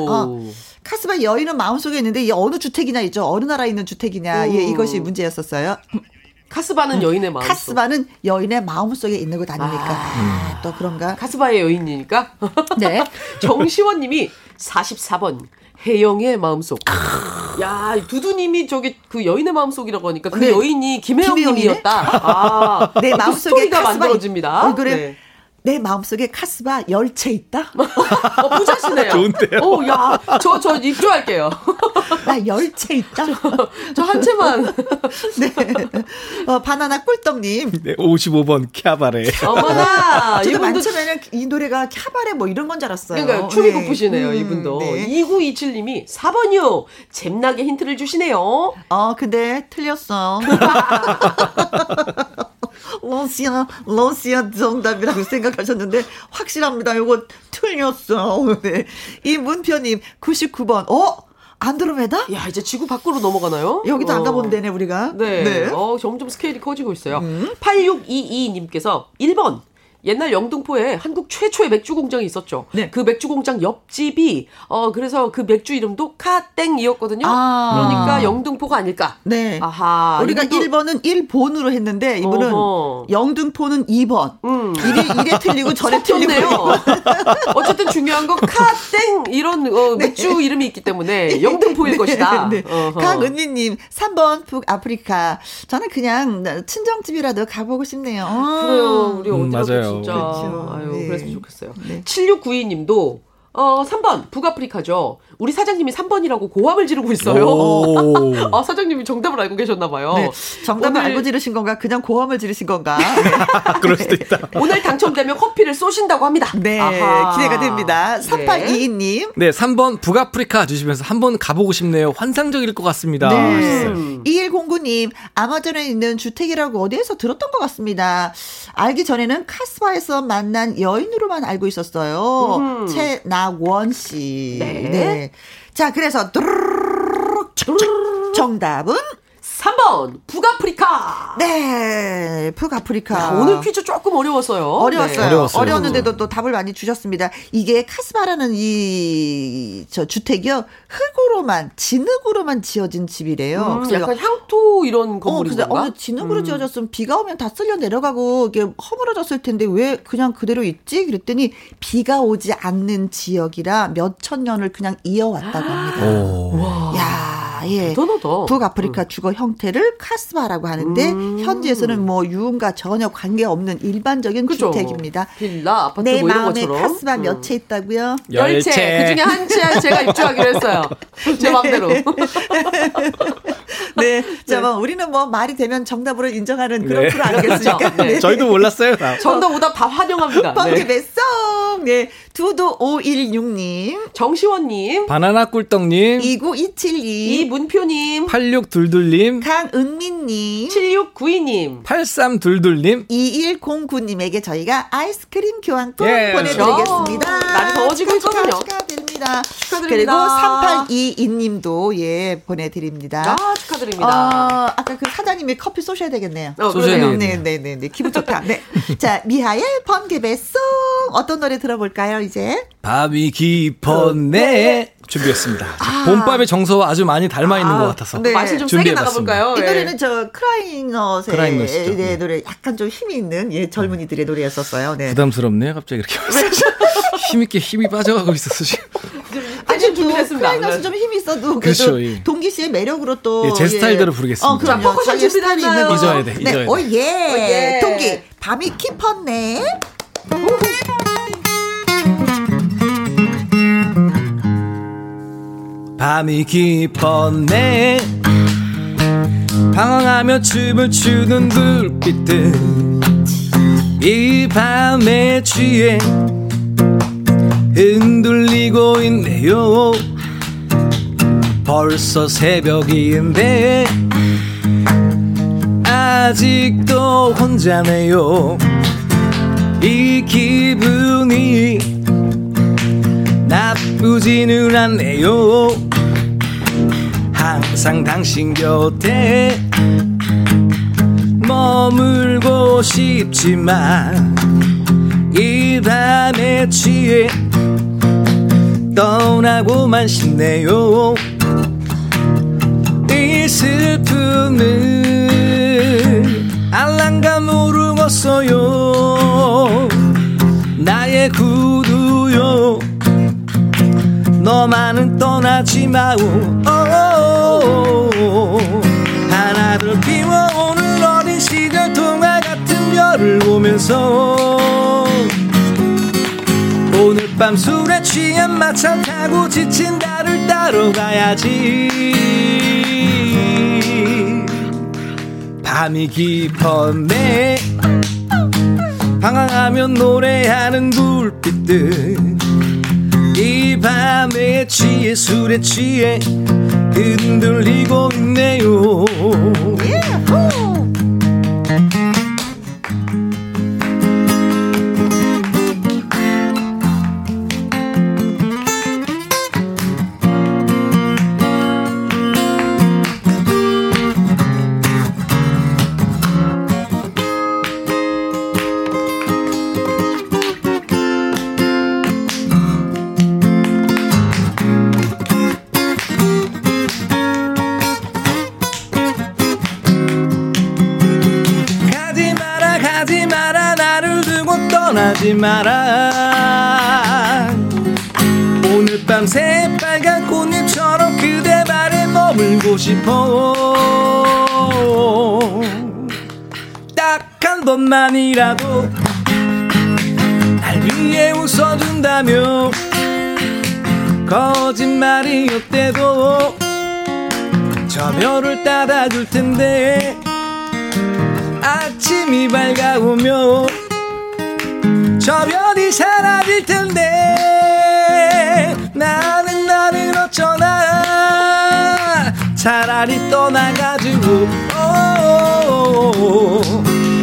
하셨습니다. 카스바의 여인은 마음속에 있는데 이게 어느 주택이냐 있죠. 어느 나라에 있는 주택이냐. 예, 이것이 문제였었어요. 카스바는 여인의 마음. 카스바는 여인의 마음 속에 있는 것 아닙니까? 아, 또 그런가? 카스바의 여인이니까? 네. 정시원님이 44번 혜영의 마음속. 야, 두두님이 저기 그 여인의 마음속이라고 하니까 그 네. 여인이 김혜영님이었다. 아, 내 마음속에 카스바 만들어집니다. 그래. 네. 내 마음속에 카스바 열채 있다? 부자시네요. 좋은데요? 야, 저 입주할게요. 나 열채 있다? 저 한 채만. 네. 바나나 꿀떡님. 네, 55번 캬바레. 어머나. 저도 많잖아요. 이 노래가 캬바레 뭐 이런 건 줄 알았어요. 그러니까 춤이 고프시네요, 네. 이분도. 네. 2927님이 4번이요. 잼나게 힌트를 주시네요. 근데 틀렸어. 러시아 정답이라고 생각하셨는데 확실합니다. 이거 틀렸어. 네. 이 문표님 99번. 안드로메다? 야, 이제 지구 밖으로 넘어가나요? 여기도 안 가본데네 우리가. 네. 네. 점점 스케일이 커지고 있어요. 8622님께서 1번. 옛날 영등포에 한국 최초의 맥주 공장이 있었죠. 네. 그 맥주 공장 옆집이 그래서 그 맥주 이름도 카땡이었거든요. 그러니까 영등포가 아닐까. 네. 아하. 우리가 이분도... 1번은 일본으로 했는데 이분은 영등포는 2번. 이래 틀리고 저래 틀리네요. 어쨌든 중요한 건 카땡 이런 맥주 네. 이름이 있기 때문에 영등포일 네. 것이다. 네. 강은미님 3번 북아프리카. 저는 그냥 친정집이라도 가보고 싶네요. 그래요. 우리 맞아요. 진짜. 그렇죠. 아유, 네. 그랬으면 좋겠어요. 네. 7692님도 3번 북아프리카죠. 우리 사장님이 3번이라고 고함을 지르고 있어요. 아, 사장님이 정답을 알고 계셨나 봐요. 네. 정답을 오늘... 알고 지르신 건가 그냥 고함을 지르신 건가. 네. 그럴 수도 있다. 오늘 당첨되면 커피를 쏘신다고 합니다. 네. 아하. 기대가 됩니다. 3822님. 네. 3번 북아프리카 주시면서 한번 가보고 싶네요. 환상적일 것 같습니다. 네. 2109님. 아마존에 있는 주택이라고 어디에서 들었던 것 같습니다. 알기 전에는 카스바에서 만난 여인으로만 알고 있었어요. 최나원 씨. 네. 네. 자, 그래서 정답은 3번 북아프리카. 네, 북아프리카. 야, 오늘 퀴즈 조금 어려웠어요. 네. 어려웠는데도 또 답을 많이 주셨습니다. 이게 카스바라는 이 주택이요 진흙으로만 지어진 집이래요. 그래서 약간 향토 이런 건물인가? 진흙으로 지어졌으면 비가 오면 다 쓸려 내려가고 이게 허물어졌을 텐데 왜 그냥 그대로 있지? 그랬더니 비가 오지 않는 지역이라 몇천 년을 그냥 이어왔다고 합니다. 야. 예. 북아프리카 주거 형태를 카스바라고 하는데 현지에서는 뭐 유흥과 전혀 관계없는 일반적인 그쵸? 주택입니다. 빌라, 아파트 내 뭐 이런 마음에 것처럼. 카스바 몇 채 있다고요? 10채. 그중에 한 채 제가 입주하기로 했어요. 제 맘대로. 네. 네. 자, 뭐 우리는 뭐 말이 되면 정답으로 인정하는 그런 네. 프로 아니겠습니까? 네. 네. 저희도 몰랐어요. 정답 오답 다 환영합니다. 번개 배송. 네. 두두 516님, 정시원님, 바나나 꿀떡님, 2927님, 이문표님, 8622님, 강은민님, 7692님, 8322님, 2109님에게 저희가 아이스크림 교환권 예. 보내드리겠습니다. 날이 더워지고 있거든요. 축하드립니다. 그리고 3822님도 예 보내드립니다. 아, 축하드립니다. 아까 그 사장님이 커피 쏘셔야 되겠네요. 쏘셔야겠네요. 네네네. 기분 좋다. 네. 자, 미하엘 번개배송 어떤 노래 들어볼까요 이제? 밤이 깊었네. 준비했습니다. 아. 봄밤의 정서와 아주 많이 닮아 있는 것 같아서. 네. 맛이 좀 세게 나가볼까요? 이 노래는 예. 저 크라잉넛의 네, 노래 약간 좀 힘이 있는 예, 젊은이들의 노래였었어요. 네. 부담스럽네요. 갑자기 이렇게 힘있게 힘이 빠져가고 있었어 지금. 아주 준비했습니다. 크라잉넛은 좀 힘이 있어도 그렇죠. 예. 동기 씨의 매력으로 또. 예, 제 스타일대로 예. 부르겠습니다. 그럼 포커션 준비하는 거 잊어야 돼. 네. 오 예. 동기 밤이 깊었네. 밤이 깊었네. 방황하며 춤을 추는 불빛들 이 밤에 취해 흔들리고 있네요. 벌써 새벽인데 아직도 혼자네요. 이 기분이 나쁘지는 않네요. 항상 당신 곁에 머물고 싶지만 이 밤에 취해 떠나고만 싶네요. 이 슬픔을 알랑감 모르겠어요. 나의 구두요 너만은 떠나지 마오. 하나둘 피워오는 어린 시절 동화 같은 별을 보면서 오늘 밤 술에 취한 마차 타고 지친 나를 따러 가야지. 밤이 깊었네. 방황하며 노래하는 불빛들 이 밤에 취해 술에 취해 흔들리고 있네요. 마라 오늘 밤 새빨간 꽃잎처럼 그대 발에 머물고 싶어. 딱 한 번만이라도 날 위해 웃어준다며 거짓말이었대도 저 별을 따다 줄 텐데 아침이 밝아오며 저 별이 사라질 텐데 나는 나를 어쩌나 차라리 떠나가지고.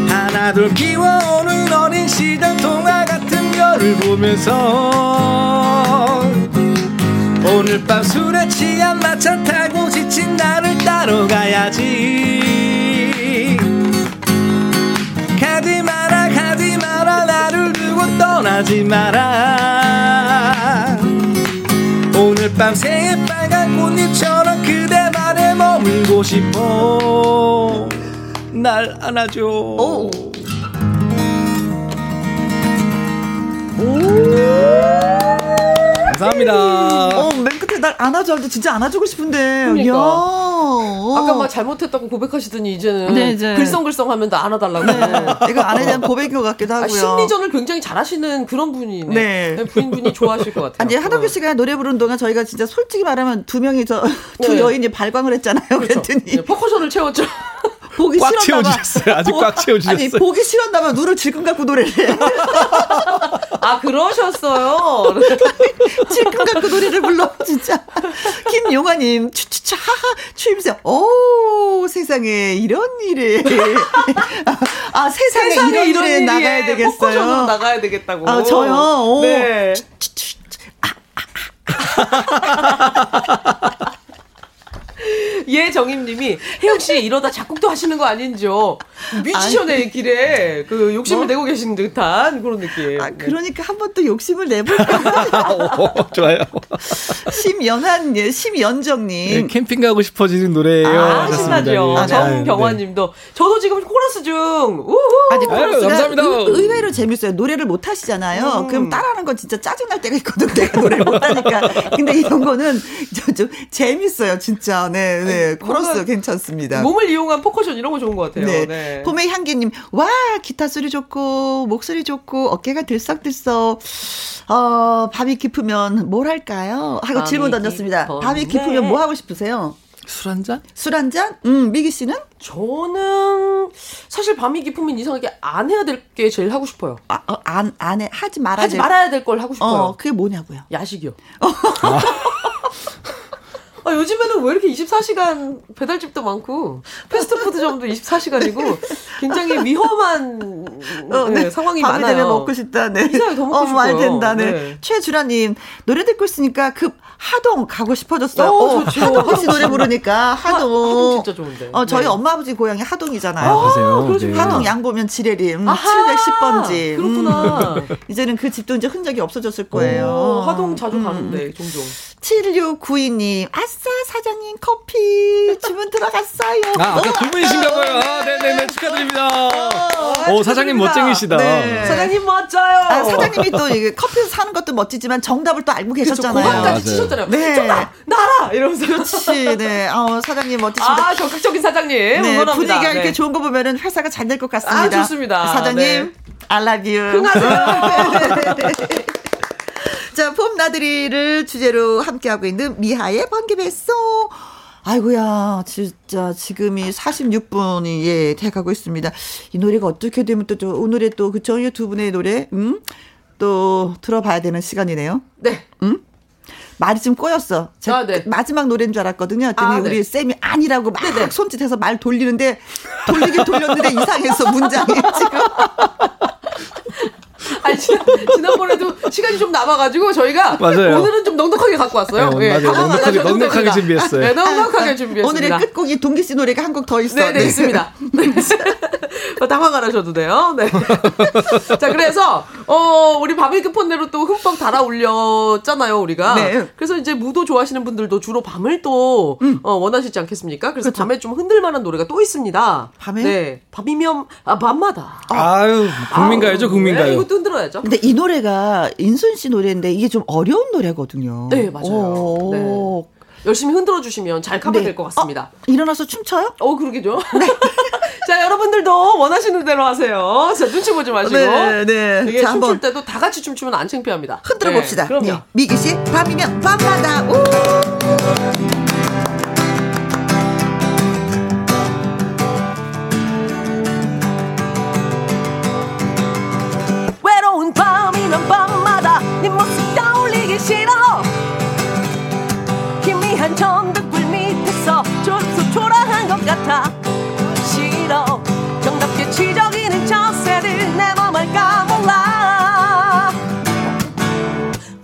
하나둘 키워오는 어린 시절 동화 같은 별을 보면서 오늘 밤 술에 취한 마차 타고 지친 나를 따러 가야지. 가지마라 가지마라 나를 떠나지 마라 오늘 밤 새빨간 꽃잎처럼 그대 발에 머물고 싶어. 날 안아줘. 오. 오. 감사합니다. 맨 끝에 날 안아줘 할때 진짜 안아주고 싶은데. 그러니까. 아까 막 잘못했다고 고백하시더니 이제는 네, 이제. 글썽글썽하면 다 안아달라고. 네. 이거 안에 대한 고백인 것 같기도 하고요. 아, 심리전을 굉장히 잘하시는 그런 분이네요. 네. 부인분이 좋아하실 것 같아요. 아니 하동규 씨가 노래 부르는 동안 저희가 진짜 솔직히 말하면 두 명이 두 여인이 발광을 했잖아요. 그렇죠. 그랬더니 네, 퍼커션을 채웠죠. 보기 꽉 채워주셨어요. 아주 꽉 채워주셨어요. 아니 보기 싫었나봐 눈을 질끈 갖고 노래를 해요. 아 그러셨어요. 질끈 갖고 노래를 불러 진짜. 김용아님 추추추 하하 추임새. 오 세상에 이런 일에 아 세상에 이런 일에 나가야 되겠어요. 포커션으로 나가야 되겠다고. 아 저요. 오. 네. 예정임님이 혜영씨 이러다 작곡도 하시는 거 아닌지요. 뮤지션의 길에 그 욕심을 내고 계신 듯한 그런 느낌. 아, 그러니까 한 번 또 욕심을 내볼까. 좋아요. 심연정님. 네, 캠핑 가고 싶어지는 노래예요. 아, 신나죠. 네. 정병화님도. 네. 저도 지금 코러스 중. 아니, 코러스가 감사합니다. 의외로 재밌어요. 노래를 못 하시잖아요. 그럼 따라하는 건 진짜 짜증날 때가 있거든. 내가 노래를 못 하니까. 근데 이런 거는 좀 재밌어요. 진짜. 네, 네. 코러스 괜찮습니다. 몸을 이용한 포커션 이런 거 좋은 것 같아요. 네. 네. 봄의 향기님, 와, 기타 소리 좋고, 목소리 좋고, 어깨가 들썩들썩. 밤이 깊으면 뭘 할까요? 하고 질문 던졌습니다. 밤이 깊으면 뭐 하고 싶으세요? 술 한 잔? 술 한 잔? 미기 씨는? 저는 사실 밤이 깊으면 이상하게 안 해야 될 게 제일 하고 싶어요. 하지 말아야 될 걸 하고 싶어요. 그게 뭐냐고요? 야식이요. 아. 아, 요즘에는 왜 이렇게 24시간 배달집도 많고 패스트푸드점도 24시간이고 굉장히 위험한 네, 상황이 많아요. 밤이 되면 먹고 싶다. 네. 이상하게 더 먹고 싶어요. 말 된다. 네. 네. 최주라님 노래 듣고 있으니까 급 하동 가고 싶어졌어요. 하동 씨 노래 부르니까 하동 진짜 좋은데. 저희 네. 엄마 아버지 고향이 하동이잖아요. 그러세요. 하동 양보면 지레림 710번지. 그렇구나. 이제는 그 집도 이제 흔적이 없어졌을 거예요. 하동 자주 가는데 종종. 7692님 아싸 사장님 커피 주문 들어갔어요. 아 아까 두 분이신가봐요. 아, 네네네 축하드립니다. 오 사장님 멋쟁이시다. 네. 사장님 멋져요. 아, 사장님이 또 이게 커피에서 사는 것도 멋지지만 정답을 또 알고 계셨잖아요. 고함까지 치셨잖아요. 네. 정답 나라 이러면서. 그렇지. 네. 사장님 멋지십니다. 아 적극적인 사장님. 네. 응원합니다. 분위기가 이렇게 좋은 거 보면은 회사가 잘 될 것 같습니다. 아 좋습니다. 사장님 네. I love you. 흥하세요. 자, 봄 나들이를 주제로 함께하고 있는 미하의 번개배송. 아이고야, 진짜 지금이 46분이 예, 돼가고 있습니다. 이 노래가 어떻게 되면 또 오늘의 또 그쵸? 이 두 분의 노래 또 들어봐야 되는 시간이네요. 네. 말이 좀 꼬였어. 제가 아, 네. 마지막 노래인 줄 알았거든요. 했더니 우리 네. 쌤이 아니라고 막 네네. 손짓해서 말 돌리는데 돌리긴 돌렸는데 이상해서 문장이 지금. 아니, 지난번에도 시간이 좀 남아가지고 저희가 맞아요. 오늘은 좀 넉넉하게 갖고 왔어요. 네, 네, 넉넉하게 준비했어요. 네, 넉넉하게 준비했습니다. 오늘의 끝곡이 동기 씨 노래가 한 곡 더 있어요. 네, 네, 있습니다. 네. 당황 안 하셔도 돼요. 네. 자, 그래서 우리 바비큐폰 대로 또 흠뻑 달아올렸잖아요, 우리가. 네. 그래서 이제 무도 좋아하시는 분들도 주로 밤을 또 원하시지 않겠습니까? 그래서 그쵸. 밤에 좀 흔들만한 노래가 또 있습니다. 밤에? 네. 밤이면 밤마다. 아유, 국민가요죠, 국민가요. 네, 이것도 흔들어야죠. 근데 이 노래가 인순 씨 노래인데 이게 좀 어려운 노래거든요. 네, 맞아요. 네. 열심히 흔들어 주시면 잘 커버될 네. 것 같습니다. 일어나서 춤춰요? 그러게죠. 네. 자, 여러분들도 원하시는 대로 하세요. 자, 눈치 보지 마시고. 네, 네. 이게 자, 춤출 한번. 때도 다 같이 춤추면 안 창피합니다. 흔들어 네, 봅시다. 그럼요. 네. 미기 씨, 밤이면 밤마다. 오! 밤이면 밤마다 네 모습 떠올리기 싫어. 희미한 전등불 밑에서 초라한 것 같아. 싫어. 정답게 지저귀는 자세를 내 맘을 까몰라.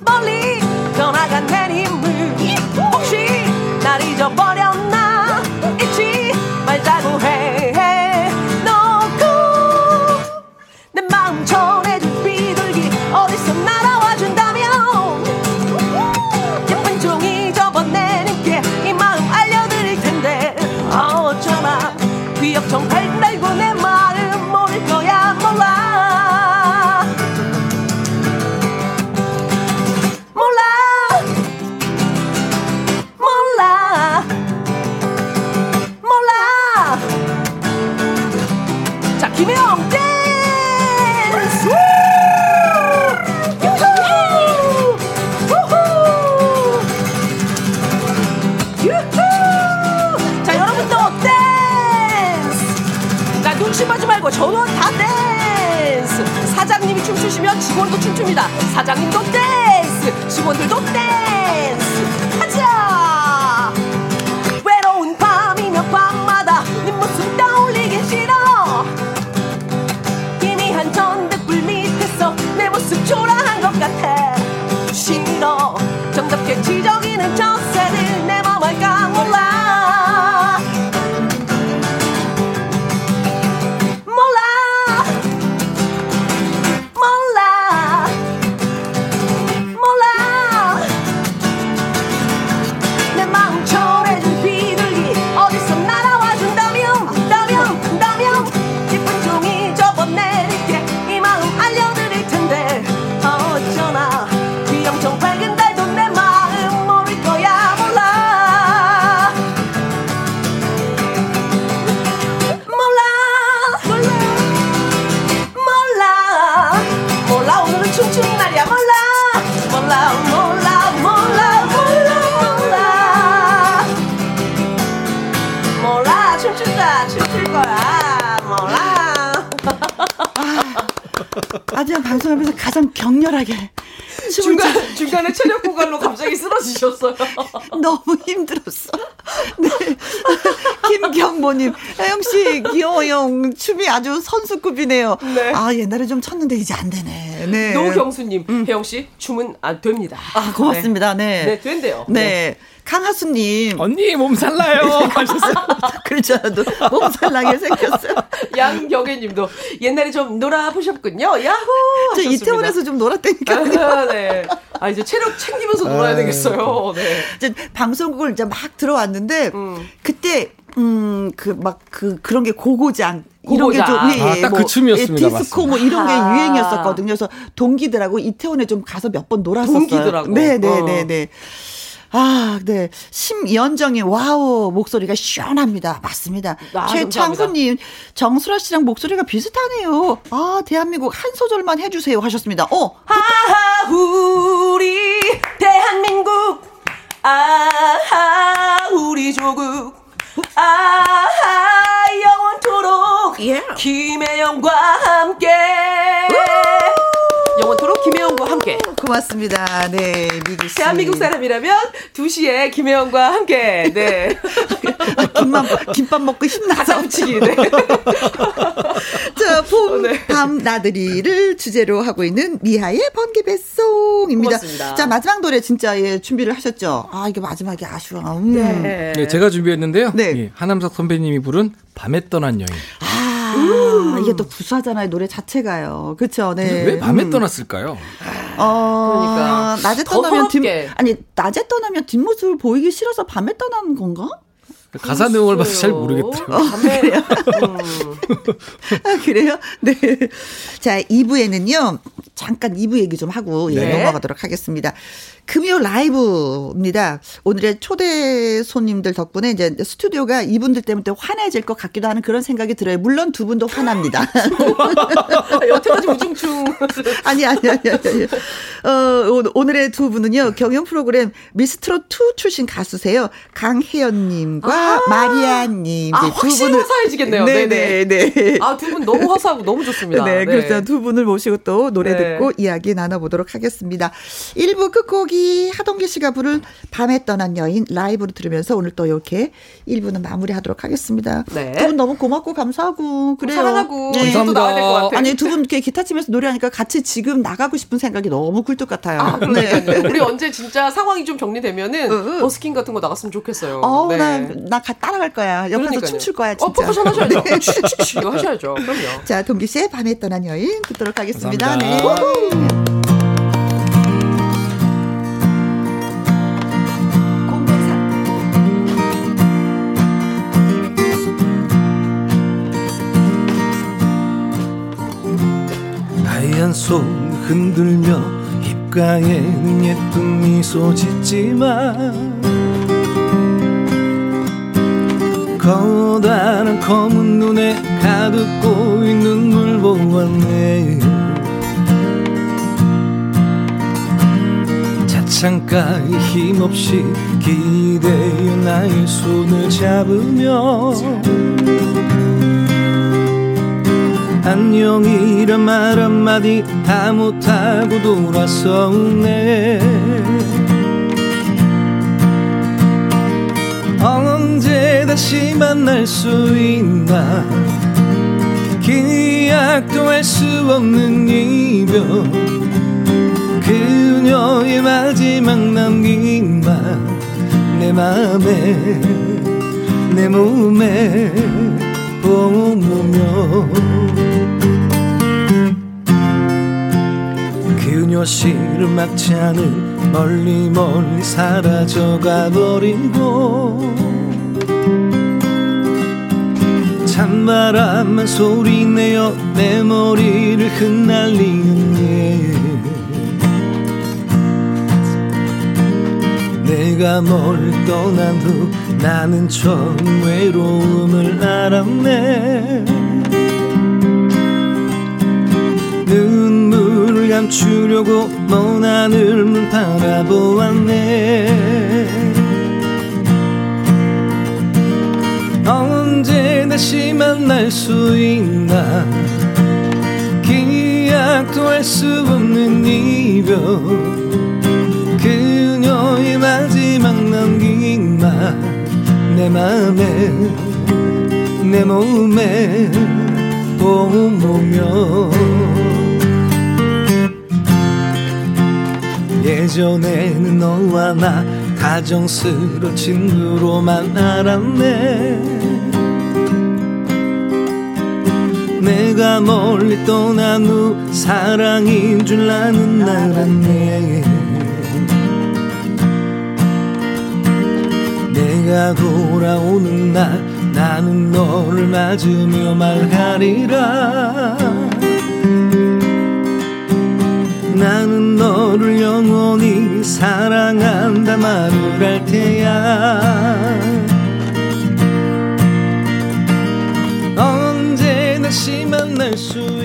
멀리 떠나간 내 힘을 말고 전원 다 댄스. 사장님이 춤추시면 직원도 춤춥니다. 사장님도 댄스, 직원들도 댄스. 가자. 외로운 밤이며 밤마다 네 모습 떠올리기 싫어. 희미한 전등불 밑에서 내 모습 초라한 것 같아. 싫어. 정답게 지저귀는 젖새를 내 맘을 까몰라. 몰라. 내 마음 초래진 비둘기 어디서 날아와준다면 예쁜 종이 접어내릴게. 이 마음 알려드릴 텐데 어쩌나 이 엄청 밝은 달도 내 마음 모를 거야. 몰라. 몰라. 오늘은 춤추는 날이야. 몰라. 춤출 거야. 몰라. 아주 방송하면서 가장 격렬하게 중간에 체력 구간으로 갑자기 쓰러지셨어요. 너무 힘들었어. 네. 김경모님, 혜영씨, 귀여워요. 춤이 아주 선수급이네요. 네. 아, 옛날에 좀 쳤는데 이제 안 되네. 네. 노경수님, 혜영씨, 춤은 안 됩니다. 아, 고맙습니다. 네. 네, 된대요. 네. 강하수님. 언니, 몸살 나요. 하셨어요. 그럴 줄 알아도 몸살 나게 생겼어요. 양경애님도 옛날에 좀 놀아보셨군요. 야호! 저 하셨습니다. 이태원에서 좀 놀았다니까요. 아, 네. 아, 이제 체력 챙기면서 놀아야 되겠어요. 네. 이제 방송국을 이제 막 들어왔는데, 그때, 그런 게 고고장. 이런 게 좀, 예, 딱 그 춤이었습니다. 예, 디스코 맞습니다. 뭐 이런 게 유행이었었거든요. 그래서 동기들하고 이태원에 좀 가서 몇 번 놀았었어요. 동기들하고? 네네네네. 아, 네. 심연정의 와우 목소리가 시원합니다. 맞습니다. 아, 최창수님, 정수라 씨랑 목소리가 비슷하네요. 아, 대한민국 한 소절만 해주세요 하셨습니다. 하하 우리 대한민국, 아하 우리 조국, 아하 영원토록 김혜영과 함께. 영원토록 김혜영과 함께. 고맙습니다. 네, 미기씨. 대한민국 사람이라면 2시에 김혜영과 함께. 네. 김밥 먹고 힘나서 움직이네. 자, 봄, 밤, 나들이를 주제로 하고 있는 미하의 번개배송입니다. 고맙습니다. 자, 마지막 노래 진짜 준비를 하셨죠? 아, 이게 마지막이 아쉬워. 네. 네, 제가 준비했는데요. 네. 예, 한남석 선배님이 부른 밤에 떠난 여인. 이게 또 구수하잖아요. 노래 자체가요. 그렇죠. 네. 왜 밤에 떠났을까요? 그러니까 낮에 떠나면 낮에 떠나면 뒷모습을 보이기 싫어서 밤에 떠나는 건가? 가사 내용을 봐서 잘 모르겠더라고요. 그래요? 아, 그래요? 네. 자, 2부에는요. 잠깐 2부 얘기 좀 하고 넘어가도록 하겠습니다. 금요 라이브입니다. 오늘의 초대 손님들 덕분에 이제 스튜디오가 이분들 때문에 환해질 것 같기도 하는 그런 생각이 들어요. 물론 두 분도 환합니다. 여태까지 우중충. 아니. 오늘의 두 분은요. 경연 프로그램 미스트롯 2 출신 가수세요. 강혜연 님과 마리아 님. 아, 확실히 화사해지겠네요. 네네. 아, 두 분 너무 화사하고 너무 좋습니다. 네, 그래서 두 분을 모시고 또 노래 듣고 이야기 나눠보도록 하겠습니다. 1부 끝곡이 하동기 씨가 부른 밤에 떠난 여인 라이브로 들으면서 오늘 또 이렇게 1부는 마무리하도록 하겠습니다. 네. 두 분 너무 고맙고 감사하고 그래요. 사랑하고 또 나와야 될 것 같아요. 아니, 두 분 이렇게 기타 치면서 노래하니까 같이 지금 나가고 싶은 생각이 너무 굴뚝 같아요. 아, 그러니까요. 우리 언제 진짜 상황이 좀 정리되면은 버스킹 같은 거 나갔으면 좋겠어요. 나 따라갈 거야. 옆에서 춤출 거야. 진짜. 퍼포션 하셔야죠. 이거 하셔야죠. 그럼요. 자, 동기 씨의 밤에 떠난 여인 듣도록 하겠습니다. 감사합니다. 네. 하얀 손 흔들며 입가엔 예쁜 미소 짓지만 커다란 검은 눈에 가득 고인 눈물 보았네. 창가에 힘없이 기대어 나의 손을 잡으며 안녕이란 말 한마디 다 못하고 돌아서네. 언제 다시 만날 수 있나 기약도 할 수 없는 이별, 그녀의 마지막 남긴 말 내 맘에 내 몸에 머무며 그녀 시를 막지 않은 멀리 멀리 사라져가 버리고 찬바람만 소리내어 내 머리를 흩날리는 예, 내가 멀리 떠난 후 나는 처음 외로움을 알았네. 눈물을 감추려고 먼 하늘만 바라보았네. 언제 다시 만날 수 있나 기약도 할 수 없는 이별, 너의 마지막 남긴 말 내 맘에 내 몸에 보며 예전에는 너와 나 가정스러운 친구로만 알았네. 내가 멀리 떠난 후 사랑인 줄 아는 알았네. 내가 돌아오는 날 나는 너를 맞으며 말하리라. 나는 너를 영원히 사랑한다 말을 할 테야. 언제 다시 만날 수 있나.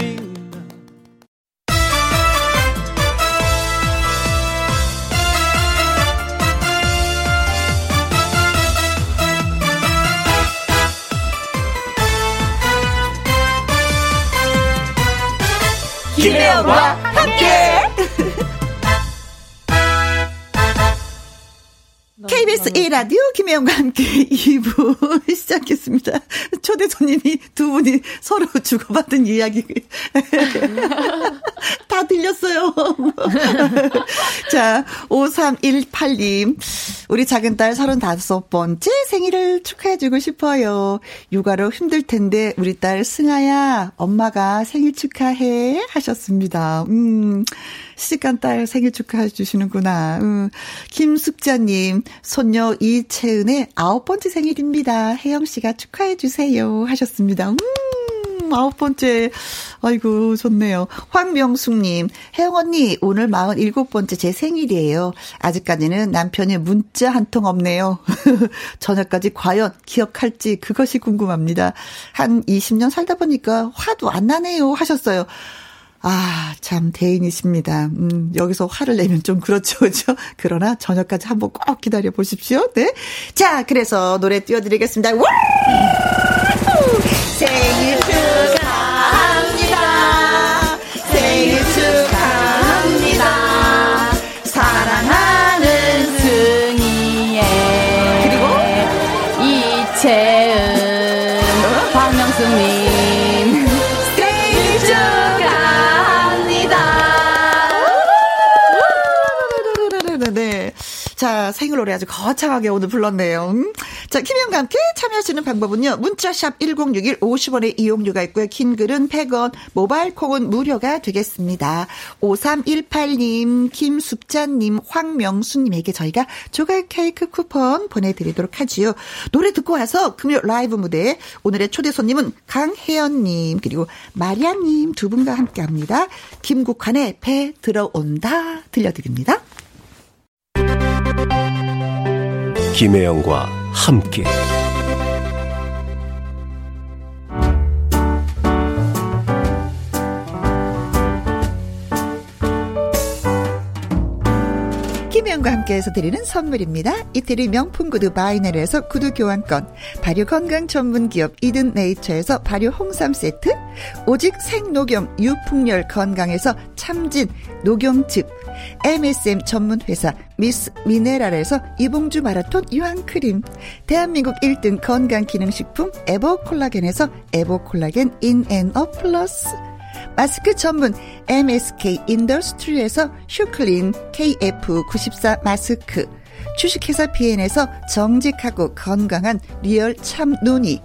김혜영과 함께 KBS E라디오 김혜영과 함께 2부 시작했습니다. 초대 손님이 두 분이 서로 주고받은 이야기 다 들렸어요. 자, 5318님, 우리 작은 딸 35번째 생일을 축하해주고 싶어요. 육아로 힘들 텐데 우리 딸 승아야 엄마가 생일 축하해 하셨습니다. 시집간 딸 생일 축하해 주시는구나. 김숙자님, 손녀 이채은의 9번째 생일입니다. 혜영 씨가 축하해 주세요 하셨습니다. 9번째. 아이고, 좋네요. 황명숙님, 혜영 언니, 오늘 47번째 제 생일이에요. 아직까지는 남편의 문자 한 통 없네요. 저녁까지 과연 기억할지 그것이 궁금합니다. 한 20년 살다 보니까 화도 안 나네요 하셨어요. 아, 참, 대인이십니다. 여기서 화를 내면 좀 그렇죠, 그렇죠? 그러나 저녁까지 한번 꼭 기다려 보십시오. 네. 자, 그래서 노래 띄워드리겠습니다. 와! 생일 축하합니다. 생일 축하합니다. 사랑하는 승희의 그리고 이채은 박명수님 생일 축하합니다. 네. 자, 생일 노래 아주 거창하게 오늘 불렀네요. 자, 김혜영과 함께 참여하시는 방법은요. 문자샵 1061 50원의 이용료가 있고요. 긴 글은 100원, 모바일 콩은 무료가 되겠습니다. 5318님, 김숙자님, 황명수님에게 저희가 조각 케이크 쿠폰 보내드리도록 하지요. 노래 듣고 와서 금요 라이브 무대에 오늘의 초대 손님은 강혜연님 그리고 마리아님 두 분과 함께합니다. 김국환의 배 들어온다 들려드립니다. 김혜영과 함께 김혜영과 함께 함께해서 드리는 선물입니다. 이태리 명품 구두 바이네르에서 구두 교환권, 발효 건강 전문 기업 이든 네이처에서 발효 홍삼 세트, 오직 생녹용 유풍열 건강에서 참진 녹용즙, MSM 전문 회사 미스 미네랄에서 이봉주 마라톤 유황크림, 대한민국 1등 건강기능식품 에버콜라겐에서 에버콜라겐 인앤어 플러스, 마스크 전문 MSK 인더스트리에서 슈클린 KF94 마스크, 주식회사 비엔에서 정직하고 건강한 리얼 참노니,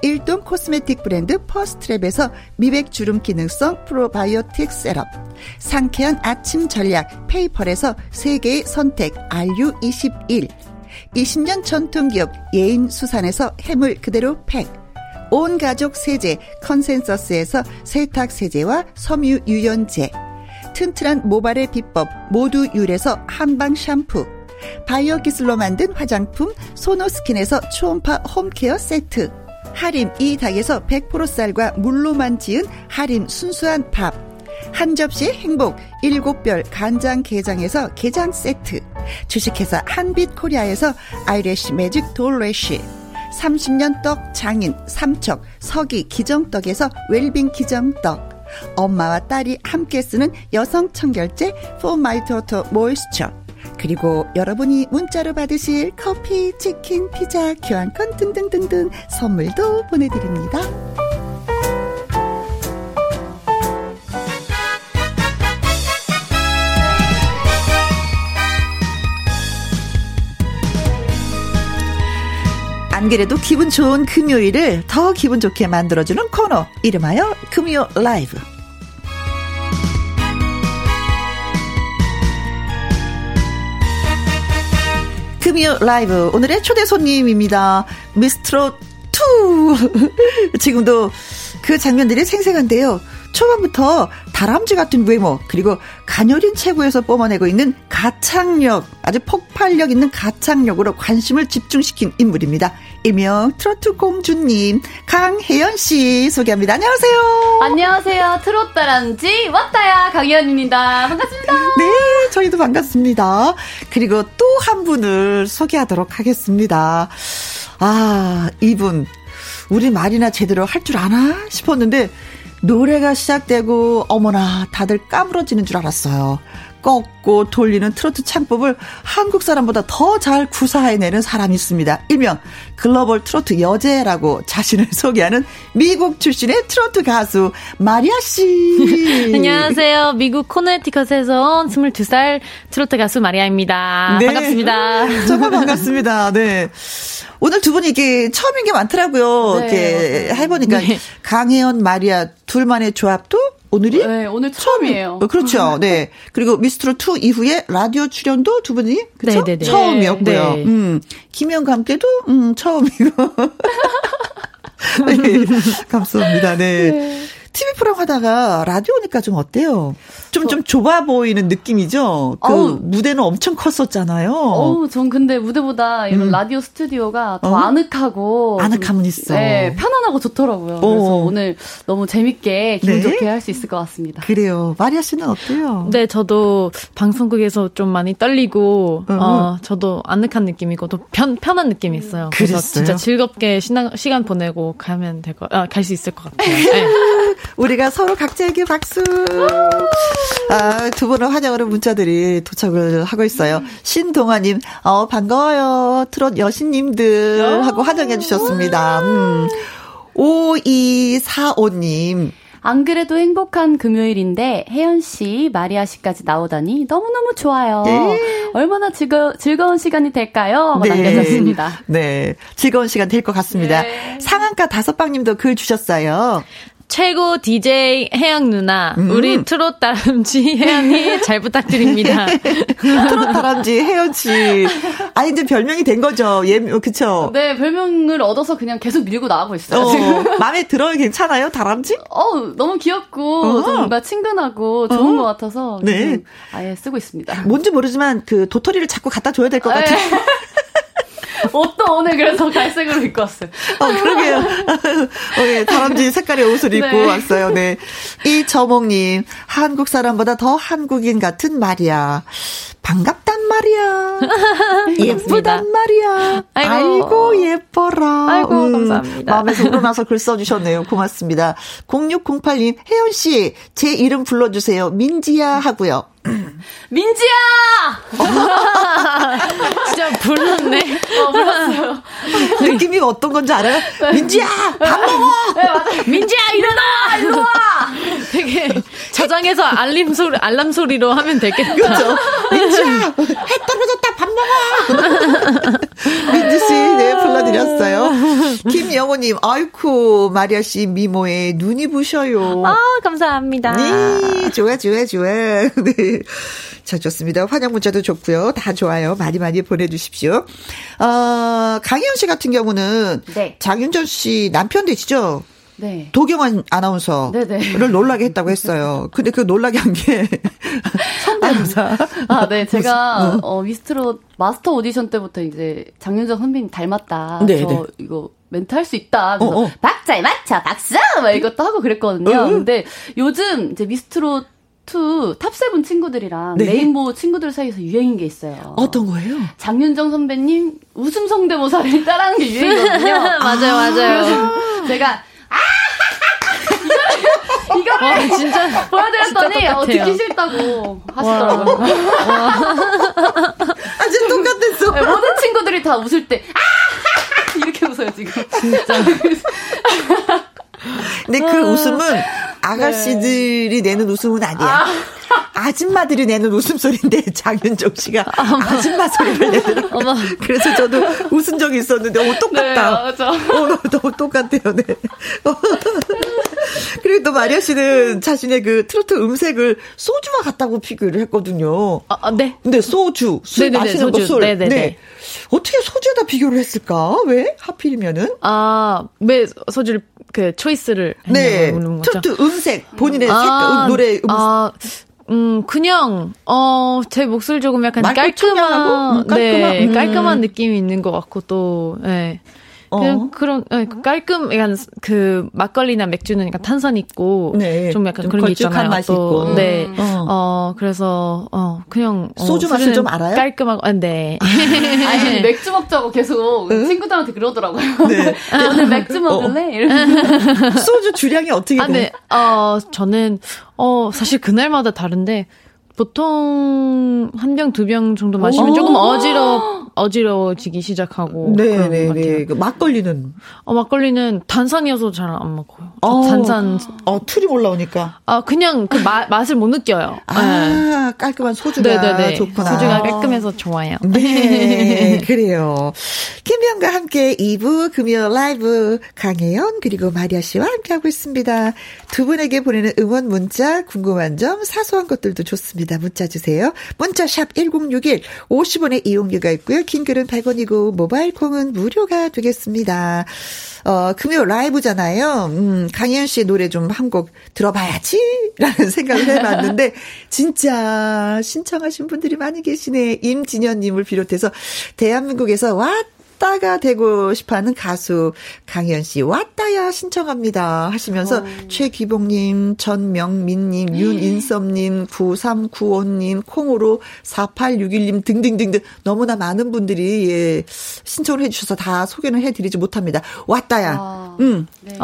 일동 코스메틱 브랜드 퍼스트랩에서 미백 주름 기능성 프로바이오틱 셋업, 상쾌한 아침 전략 페이펄에서 세계의 선택 RU21, 20년 전통기업 예인수산에서 해물 그대로 팩, 온 가족 세제 컨센서스에서 세탁 세제와 섬유 유연제, 튼튼한 모발의 비법 모두 유래서 한방 샴푸, 바이오 기술로 만든 화장품 소노스킨에서 초음파 홈케어 세트, 하림 이 닭에서 100% 쌀과 물로만 지은 하림 순수한 밥, 한 접시의 행복 7별 간장게장에서 게장 세트, 주식회사 한빛코리아에서 아이래쉬 매직 돌래쉬, 30년 떡 장인 삼척 서기 기정떡에서 웰빙 기정떡, 엄마와 딸이 함께 쓰는 여성 청결제 For My Daughter Moisture, 그리고 여러분이 문자로 받으실 커피, 치킨, 피자, 교환권 등등등등 선물도 보내드립니다. 안 그래도 기분 좋은 금요일을 더 기분 좋게 만들어주는 코너, 이름하여 금요 라이브. 금요 라이브, 오늘의 초대 손님입니다. 미스트롯 2. 지금도 그 장면들이 생생한데요. 초반부터 다람쥐 같은 외모, 그리고 가녀린 체구에서 뿜어내고 있는 가창력, 아주 폭발력 있는 가창력으로 관심을 집중시킨 인물입니다. 일명 트로트 공주님 강혜연 씨 소개합니다. 안녕하세요. 안녕하세요. 트롯 다람쥐 왔다야 강혜연입니다. 반갑습니다. 네, 저희도 반갑습니다. 그리고 또 한 분을 소개하도록 하겠습니다. 아, 이분 우리 말이나 제대로 할 줄 아나 싶었는데 노래가 시작되고 어머나 다들 까무러지는 줄 알았어요. 꺾고 돌리는 트로트 창법을 한국 사람보다 더 잘 구사해내는 사람이 있습니다. 일명 글로벌 트로트 여제라고 자신을 소개하는 미국 출신의 트로트 가수 마리아 씨. 안녕하세요. 미국 코네티컷에서 온 22살 트로트 가수 마리아입니다. 네. 반갑습니다. 정말 반갑습니다. 네. 오늘 두 분이 이게 처음인 게 많더라고요. 네. 이렇게 해보니까 네. 강혜연, 마리아 둘만의 조합도 오늘이? 네, 오늘 처음이에요. 그렇죠. 네. 그리고 미스트롯2 이후에 라디오 출연도 두 분이, 그렇죠? 네네네. 처음이었고요. 네. 김혜영과 함께도, 처음이고. 네. 감사합니다. 네. 네. TV 프로 하다가 라디오니까 좀 어때요? 좀 좁아 보이는 느낌이죠? 그 어우. 무대는 엄청 컸었잖아요. 어우, 전 근데 무대보다 이런 라디오 스튜디오가 더 아늑하고. 아늑함은 있어. 네, 편안하고 좋더라고요. 어. 그래서 오늘 너무 재밌게 기분 네? 좋게 할 수 있을 것 같습니다. 그래요. 마리아 씨는 어때요? 네, 저도 방송국에서 좀 많이 떨리고, 저도 아늑한 느낌이고, 또 편한 느낌이 있어요. 그래서 그랬어요? 진짜 즐겁게 시간 보내고 가면 갈 수 있을 것 같아요. 네. 우리가 서로 각자에게 박수. 아, 두 분을 환영하는 문자들이 도착을 하고 있어요. 신동아님, 반가워요. 트롯 여신님들 하고 환영해 주셨습니다. 5245님. 안 그래도 행복한 금요일인데 혜연 씨, 마리아 씨까지 나오다니 너무너무 좋아요. 네. 얼마나 즐거운 시간이 될까요? 네. 남겨졌습니다. 네, 즐거운 시간 될 것 같습니다. 네. 상한가 다섯방님도 글 주셨어요. 최고 DJ 혜영 누나, 우리 트롯 다람쥐 혜연이 잘 부탁드립니다. 트롯 다람쥐 혜연 씨. 아, 이제 별명이 된 거죠. 예, 그쵸? 네, 별명을 얻어서 그냥 계속 밀고 나가고 있어요. 지금. 마음에 들어요? 괜찮아요? 다람쥐? 너무 귀엽고, 뭔가 친근하고 좋은 것 같아서. 네. 아예 쓰고 있습니다. 뭔지 모르지만, 도토리를 자꾸 갖다 줘야 될 것 같아요. 옷도 오늘 그래서 갈색으로 입고 왔어요. 그러게요. 네, 다람쥐 색깔의 옷을 입고 네. 왔어요. 네. 이저몽님, 한국 사람보다 더 한국인 같은 마리아. 반갑단 말이야. 예쁘단 말이야. 아이고 예뻐라. 아이고 감사합니다. 마음에 드러나서 글 써주셨네요. 고맙습니다. 0608님, 혜연씨 제 이름 불러주세요. 민지야 하고요. 민지야! 진짜 불렀네. 불렀어요. 느낌이 어떤 건지 알아요? 민지야! 밥 먹어! 네, 맞아요. 민지야, 일어나! 일로 와! 되게 저장해서 알람 소리로 하면 되겠다. 그렇죠. 민지야! 해 떨어졌다! 밥 먹어! 민지씨, 네, 불러드렸어요. 김영호님, 아이쿠, 마리아씨 미모에 눈이 부셔요. 아, 감사합니다. 네, 좋아. 네. 자, 좋습니다. 환영 문자도 좋고요. 다 좋아요. 많이 보내주십시오. 강혜연 씨 같은 경우는 네. 장윤정 씨 남편 되시죠? 네. 도경환 아나운서를 네네. 놀라게 했다고 했어요. 근데 그 놀라게 한 게 성대모사. 네. 제가 미스트롯 마스터 오디션 때부터 이제 장윤정 선배님 닮았다. 네, 저 이거 멘트 할 수 있다. 그래서 박자에 맞춰 박수! 막 이것도 하고 그랬거든요. 근데 요즘 이제 미스트롯 2 탑7 친구들이랑 네. 레인보우 친구들 사이에서 유행인 게 있어요. 어떤 거예요? 장윤정 선배님 웃음 성대모사를 따라하는 게 유행이거든요. 맞아요. 그래서 제가 이거를 진짜 보여드렸더니 진짜 듣기 싫다고 하시더라고요. 아주 똑같았어. 네, 모든 친구들이 다 웃을 때 이렇게 웃어요 지금. 진짜. 근데 그 웃음은 아가씨들이 내는 웃음은 아니야. 아줌마들이 내는 웃음소리인데 장윤정 씨가 아줌마 소리를 내더라고요. 그래서 저도 웃은 적이 있었는데 똑같다. 네, 너무 똑같아요. 네. 그리고 또 마리아 씨는 자신의 그 트로트 음색을 소주와 같다고 비교를 했거든요. 네. 근데 소주, 술 마시는 거 술. 네. 어떻게 소주에다 비교를 했을까? 왜? 하필이면은. 왜 소주를 그 초이스를 했냐고. 네. 트로트 음색, 본인의 색깔, 노래 음색. 그냥 제 목소리 조금 약간 깔끔한 느낌이 있는 것 같고 또 그런 깔끔 약간 그 막걸리나 맥주는 약간 탄산 있고 좀 약간 좀 그런 게 있잖아요. 맛이 또 있고. 네. 그래서 그냥 소주 맛을 좀 알아요? 깔끔하고 네. 아니 맥주 먹자고 계속 친구들한테 그러더라고요. 네. 오늘 맥주 먹을래? 이러면서. 소주 주량이 어떻게 돼요? 저는 사실 그날마다 다른데 보통 한 병, 두 병 정도 마시면 조금 어지러워지기 시작하고. 네. 막걸리는? 막걸리는 단산이어서 잘 안 먹어요. 단산. 틀이 올라오니까. 그냥 그 맛을 못 느껴요. 깔끔한 소주가 네네네. 좋구나. 소주가 깔끔해서 좋아요. 네, 그래요. 김혜영과 함께 2부 금요 라이브 강혜연 그리고 마리아 씨와 함께하고 있습니다. 두 분에게 보내는 응원 문자, 궁금한 점, 사소한 것들도 좋습니다. 문자 주세요. 문자 샵 1061, 50원의 이용료가 있고요. 긴 글은 100원이고 모바일 콩은 무료가 되겠습니다. 금요 라이브잖아요. 강혜연 씨의 노래 좀 한 곡 들어봐야지라는 생각을 해봤는데 진짜 신청하신 분들이 많이 계시네. 임진현님을 비롯해서 대한민국에서 왔다가 되고 싶어하는 가수 강혜연 씨 왔다야 신청합니다 하시면서 최기봉님, 전명민님, 윤인섭님, 9395님, 콩으로 4861님 등등등등 너무나 많은 분들이 신청을 해주셔서 다 소개는 해드리지 못합니다. 왔다야. 네.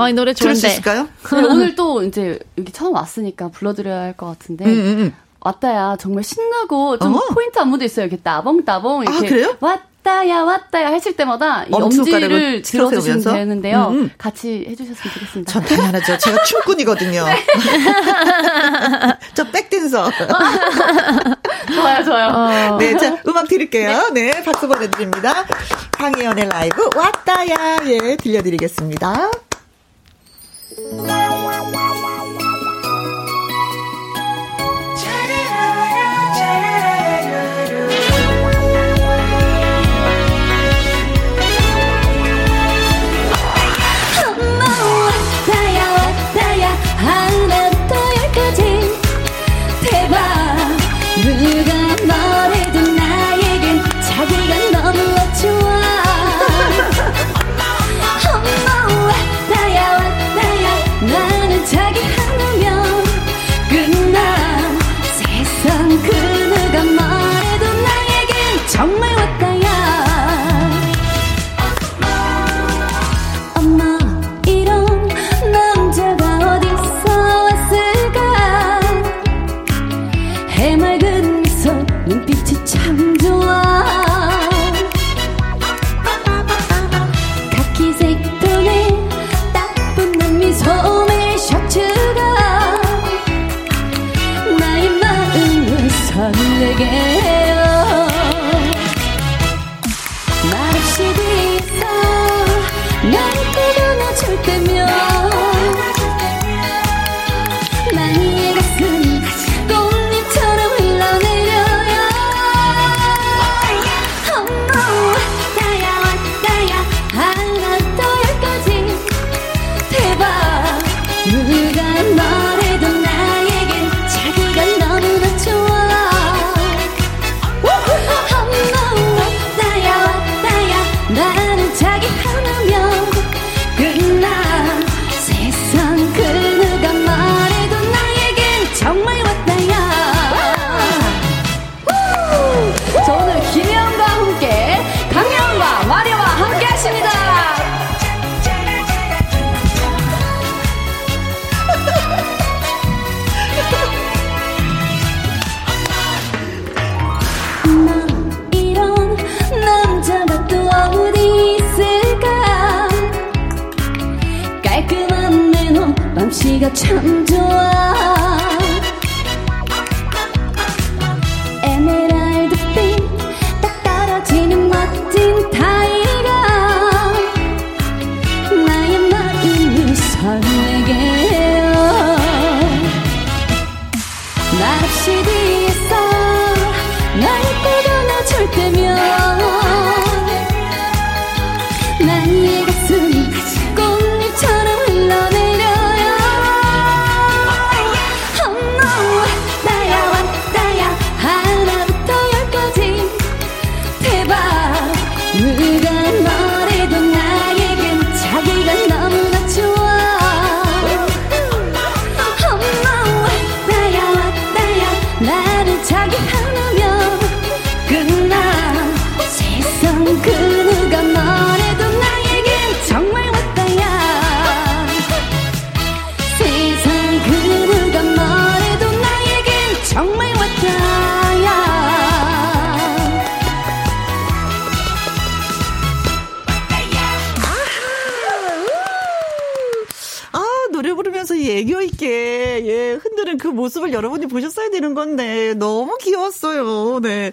이 노래 좋은데. 들을 수 있을까요? 오늘 또 이제 여기 처음 왔으니까 불러드려야 할 것 같은데. 왔다야 정말 신나고 좀 포인트 안무도 있어요. 이렇게 따봉따봉 이렇게. 그래요? 왔다야 하실 때마다 이 엄지를 들어주시면 되는데요. 같이 해주셨으면 좋겠습니다. 전 당연하죠. 제가 춤꾼이거든요. 네. 저 백댄서. 좋아요. 네, 자 음악 드릴게요. 네, 박수 보내드립니다. 강혜연의 라이브 왔다야 들려드리겠습니다. 누가 뭐래도 나에겐 자기가 너무 좋아. 살게요. 말 없이 있어 날 데려다 줄 거면 나의 가슴이 꽃잎처럼 흘러내려요. Oh no, 나야 왔다야 안갔다야까지 대박. 누가 뭐래도 나에겐 자기가 너무나 좋아. Oh no, 나야 왔다야 나는 자기 하나면 끝나. 세상 그 누가 말해도 나에겐 정말 왔다야. 저 오늘 김혜영과 함께 강혜연과 마리아와 함께 하십니다. 난 이런 남자가 또 어디 있을까. 깔끔한 내놈 맘씨가 참 좋아. 에메랄드빛 딱 떨어지는 멋진 타이가 나의 마음을 설레게 해요. 말 없이 있어 날 빼어나줄 때면 나의 가슴이 꽃잎처럼 흘러내려요. Oh no, 나야 왔다야 하나부터 열까지 대박. 누가 뭐래도 나에겐 자기가 너무나 좋아. Oh no, 나야 왔다야 나를 자기 하나면 끝나. 세상 그 누가 뭐래도 나에겐 정말 왔다야. 세상 그 누가 뭐래도 나에겐 정말 왔다야. 노래 부르면서 이 애교 있게 흔드는 그 모습을 여러분이 보셨어야 되는 건데 너무 귀여웠어요. 네.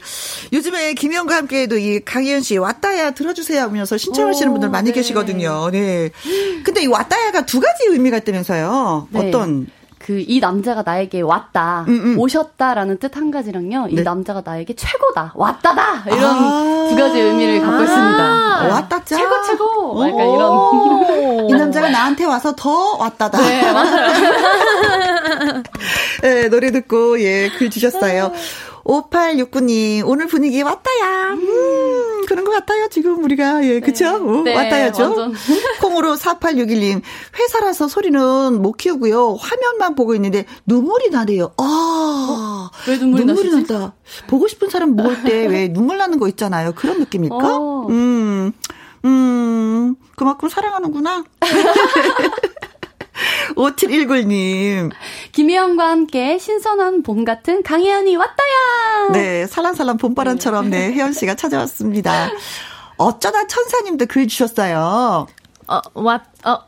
요즘에 김혜영과 함께해도 이 강혜연 씨 왔다야 들어주세요 하면서 신청하시는 분들 많이 네. 계시거든요. 네. 근데 이 왔다야가 두 가지 의미가 있다면서요. 네. 어떤? 그 이 남자가 나에게 왔다, 오셨다라는 뜻 한 가지랑요. 이 네. 남자가 나에게 최고다, 왔다다 이런 두 가지 의미를 갖고 있습니다. 왔다 짜 최고 최고. 막 약간 이런. 이 남자가 나한테 와서 더 왔다다. 네 맞아요. 네, 노래 듣고 글 주셨어요. 5869님 오늘 분위기 왔다야. 그런 것 같아요 지금 우리가. 예, 그쵸? 네, 왔다야죠. 콩으로 4861님 회사라서 소리는 못 키우고요 화면만 보고 있는데 눈물이 나네요. 아, 왜 눈물이 난다. 보고 싶은 사람 모을 때 왜 눈물 나는 거 있잖아요. 그런 느낌일까? 그만큼 사랑하는구나. 5719님 김혜영과 함께 신선한 봄 같은 강혜연이 왔다야. 네 살랑살랑 봄바람처럼 네 혜연씨가 찾아왔습니다. 어쩌다 천사님도 글 주셨어요.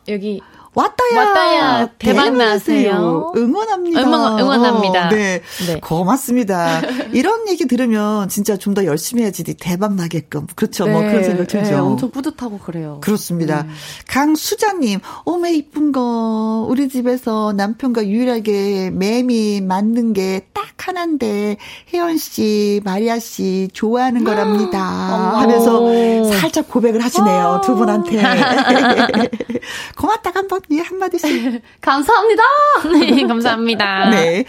여기 왔다야. 왔다야. 대박 나세요. 응원합니다. 응원합니다. 네. 네. 고맙습니다. 이런 얘기 들으면 진짜 좀 더 열심히 해야지 대박 나게끔. 그렇죠. 네. 뭐 그런 생각 들죠. 네. 엄청 뿌듯하고 그래요. 그렇습니다. 네. 강수자님, 오메 이쁜 거. 우리 집에서 남편과 유일하게 매미 맞는 게 딱 하나인데, 혜연 씨, 마리아 씨 좋아하는 거랍니다. 하면서 살짝 고백을 하시네요. 두 분한테. 고맙다. 한번 예, 한마디씩. 감사합니다. 네, 감사합니다. 네.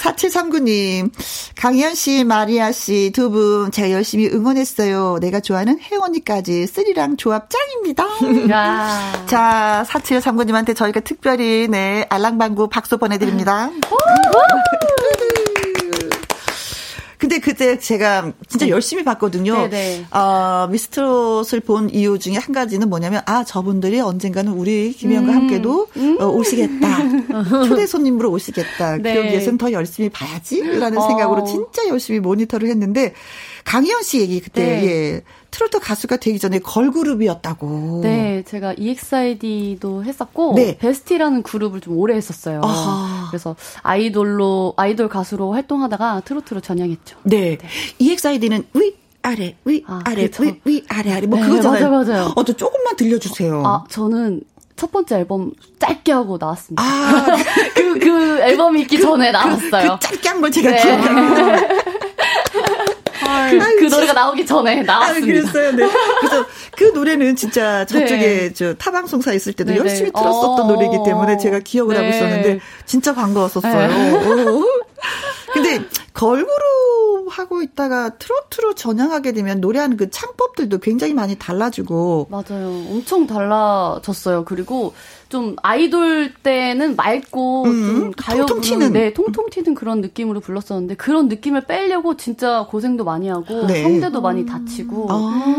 4739님, 강혜연 씨, 마리아 씨 두 분 제가 열심히 응원했어요. 내가 좋아하는 혜원이까지 쓰리랑 조합 짱입니다. 자, 4739님한테 저희가 특별히 네, 알랑방구 박수 보내드립니다. 근데 그때 제가 진짜 열심히 봤거든요. 미스트롯을 본 이유 중에 한 가지는 뭐냐면 아 저분들이 언젠가는 우리 김혜영과 함께도 오시겠다. 초대 손님으로 오시겠다. 네. 그러기 위해서는 더 열심히 봐야지라는 생각으로 진짜 열심히 모니터를 했는데 강혜연 씨 얘기 그때 트로트 가수가 되기 전에 걸그룹이었다고. 네. 제가 EXID도 했었고 베스티라는 그룹을 좀 오래 했었어요. 그래서 아이돌 가수로 활동하다가 트로트로 전향했죠. 네. 네. EXID는 아래, 위, 아, 아래, 그렇죠. 위, 아래, 아래. 뭐, 네, 그거잖아요. 맞아요, 맞아요. 저 조금만 들려주세요. 저는 첫 번째 앨범 짧게 하고 나왔습니다. 그 앨범이 있기 전에 나왔어요. 그 짧게 한 걸 제가 기억해요. 네. 그 노래가 나오기 전에 나왔습니다. 그랬어요. 네. 그래서 그 노래는 진짜 저쪽에 저 타방송사 있을 때도 네네. 열심히 틀었었던 노래이기 때문에 제가 기억을 하고 있었는데 진짜 반가웠었어요. 근데 걸그룹 하고 있다가 트로트로 전향하게 되면 노래하는 그 창법들도 굉장히 많이 달라지고. 맞아요. 엄청 달라졌어요. 그리고 좀 아이돌 때는 맑고 좀 가요 통통 튀는 그런 느낌으로 불렀었는데 그런 느낌을 빼려고 진짜 고생도 많이 하고 네. 성대도 많이 다치고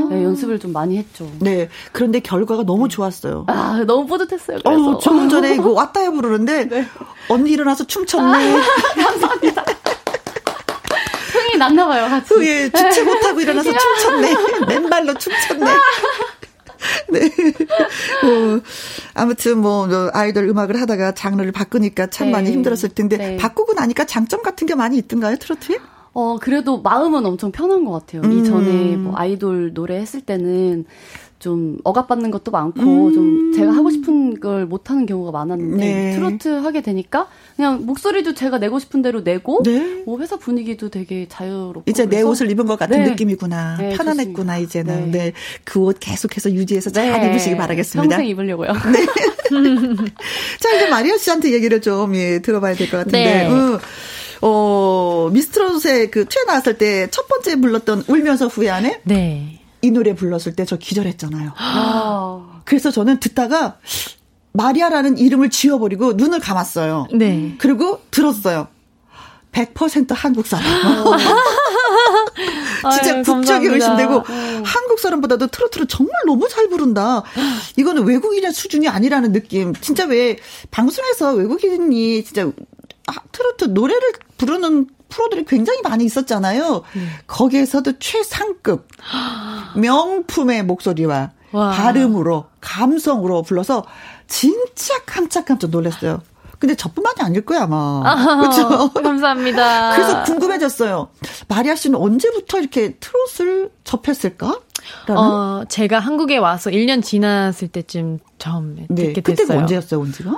네, 연습을 좀 많이 했죠. 네. 그런데 결과가 너무 좋았어요. 너무 뿌듯했어요. 그래서. 조금 전에 이거 왔다야 부르는데 네. 언니 일어나서 춤췄네. 감사합니다. 흥이 났나 봐요. 같이. 예, 주체 못하고 일어나서 춤췄네. 맨발로 춤췄네. 네. 아무튼 뭐 아이돌 음악을 하다가 장르를 바꾸니까 참 네. 많이 힘들었을 텐데 네. 바꾸고 나니까 장점 같은 게 많이 있던가요, 트로트에? 그래도 마음은 엄청 편한 것 같아요. 이전에 뭐 아이돌 노래 했을 때는 좀 억압받는 것도 많고 좀 제가 하고 싶은 걸 못하는 경우가 많았는데 네. 트로트 하게 되니까 그냥 목소리도 제가 내고 싶은 대로 내고 네. 뭐 회사 분위기도 되게 자유롭고 이제 내 옷을 입은 것 같은 네. 느낌이구나. 네, 편안했구나. 좋습니다. 이제는 네. 네. 그 옷 계속해서 유지해서 네. 잘 입으시기 바라겠습니다. 평생 입으려고요. 네. 자 이제 마리아 씨한테 얘기를 좀 들어봐야 될 것 같은데 네. 미스트롯에 그 튀어 나왔을 때 첫 번째 불렀던 울면서 후회하네. 네. 이 노래 불렀을 때 저 기절했잖아요. 그래서 저는 듣다가 마리아라는 이름을 지워버리고 눈을 감았어요. 네. 그리고 들었어요. 100% 한국 사람. 진짜 아유, 국적이 감사합니다. 의심되고 한국 사람보다도 트로트를 정말 너무 잘 부른다. 이거는 외국인의 수준이 아니라는 느낌. 진짜 왜 방송에서 외국인이 진짜 트로트 노래를 부르는 프로들이 굉장히 많이 있었잖아요. 거기에서도 최상급 명품의 목소리와 와. 발음으로 감성으로 불러서 진짜 깜짝깜짝 놀랐어요. 근데 저뿐만이 아닐 거야 아마. 그렇죠? 감사합니다. 그래서 궁금해졌어요. 마리아 씨는 언제부터 이렇게 트롯을 접했을까? 제가 한국에 와서 1년 지났을 때쯤 처음 네. 듣게 됐어요. 그때가 언제였어요, 언제가?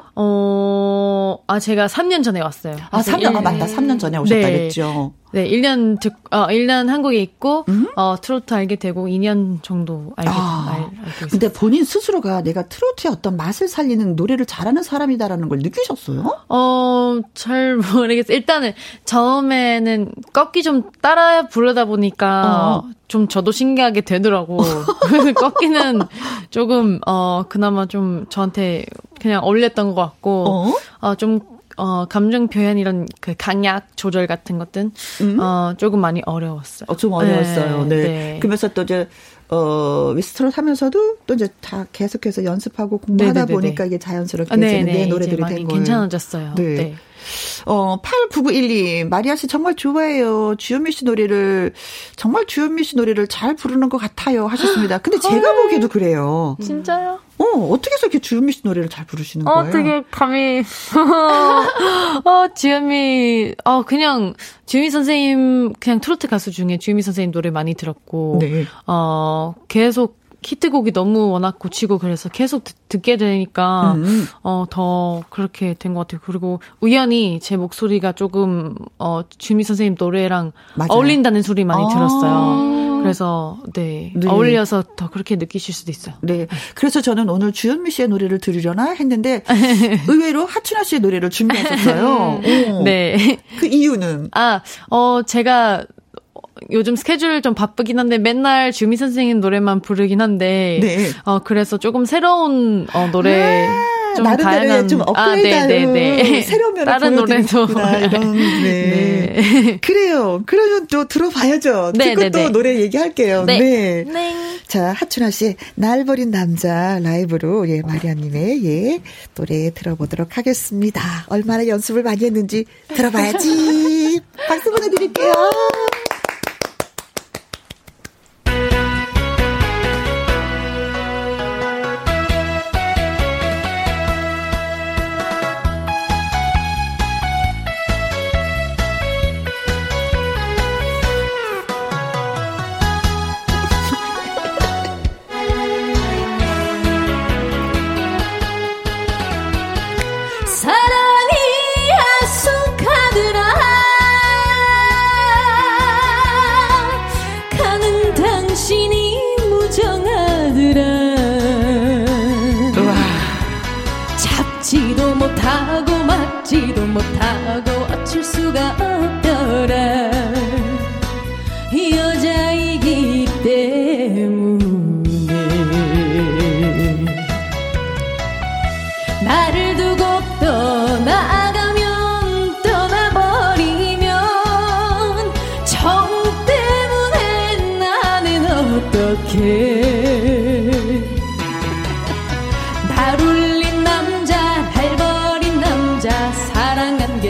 제가 3년 전에 왔어요. 3년, 3년 전에 오셨다 네. 그랬죠. 네, 1년 한국에 있고, 트로트 알게 되고, 2년 정도 알게 됐어요. 근데 본인 스스로가 내가 트로트의 어떤 맛을 살리는 노래를 잘하는 사람이다라는 걸 느끼셨어요? 잘 모르겠어요. 일단은, 처음에는 꺾기 좀 따라 부르다 보니까, 좀 저도 신기하게 되더라고. 꺾기는 조금, 그나마 좀 저한테 그냥 어울렸던 것 같고, 감정 표현 이런 그 강약 조절 같은 것들은 조금 많이 어려웠어요. 좀 어려웠어요. 네. 네. 네. 그러면서 또 이제 미스트롯 하면서도 또 이제 다 계속해서 연습하고 공부하다 네네네네. 보니까 이게 자연스럽게 내 노래들이 된 거예요. 괜찮아졌어요. 네. 네. 8991님, 마리아 씨 정말 좋아해요. 주현미 씨 노래를 잘 부르는 것 같아요. 하셨습니다. 근데 제가 보기에도 그래요. 진짜요? 어떻게 해서 이렇게 주현미 씨 노래를 잘 부르시는 거예요? 되게 감히. 그냥 주현미 선생님, 그냥 트로트 가수 중에 주현미 선생님 노래 많이 들었고, 네. 계속 히트곡이 너무 워낙 고치고 그래서 계속 듣게 되니까 더 그렇게 된 것 같아요. 그리고 우연히 제 목소리가 조금 주미 선생님 노래랑 맞아요. 어울린다는 소리 많이 들었어요. 그래서 네. 어울려서 더 그렇게 느끼실 수도 있어요. 네. 그래서 저는 오늘 주현미 씨의 노래를 들으려나 했는데 의외로 하춘화 씨의 노래를 준비했었어요. 네. 그 이유는? 제가 요즘 스케줄 좀 바쁘긴 한데 맨날 주미 선생님 노래만 부르긴 한데 네. 그래서 조금 새로운 노래 좀 다양한 좀 업그레이드하는 새로운 면을 다른 노래도 이런 네. 그래요. 그러면 또 들어봐야죠. 네, 듣고 네, 또 네. 노래 얘기할게요. 네. 네. 네. 자 하춘화 씨 날 버린 남자 라이브로 마리아님의 노래 들어보도록 하겠습니다. 얼마나 연습을 많이 했는지 들어봐야지. 박수 보내드릴게요. 못하고 맞지도 못하고 어쩔 수가 없더라 여자이기 때문에 나를 두고 떠나가면 떠나버리면 정 때문에 나는 어떡해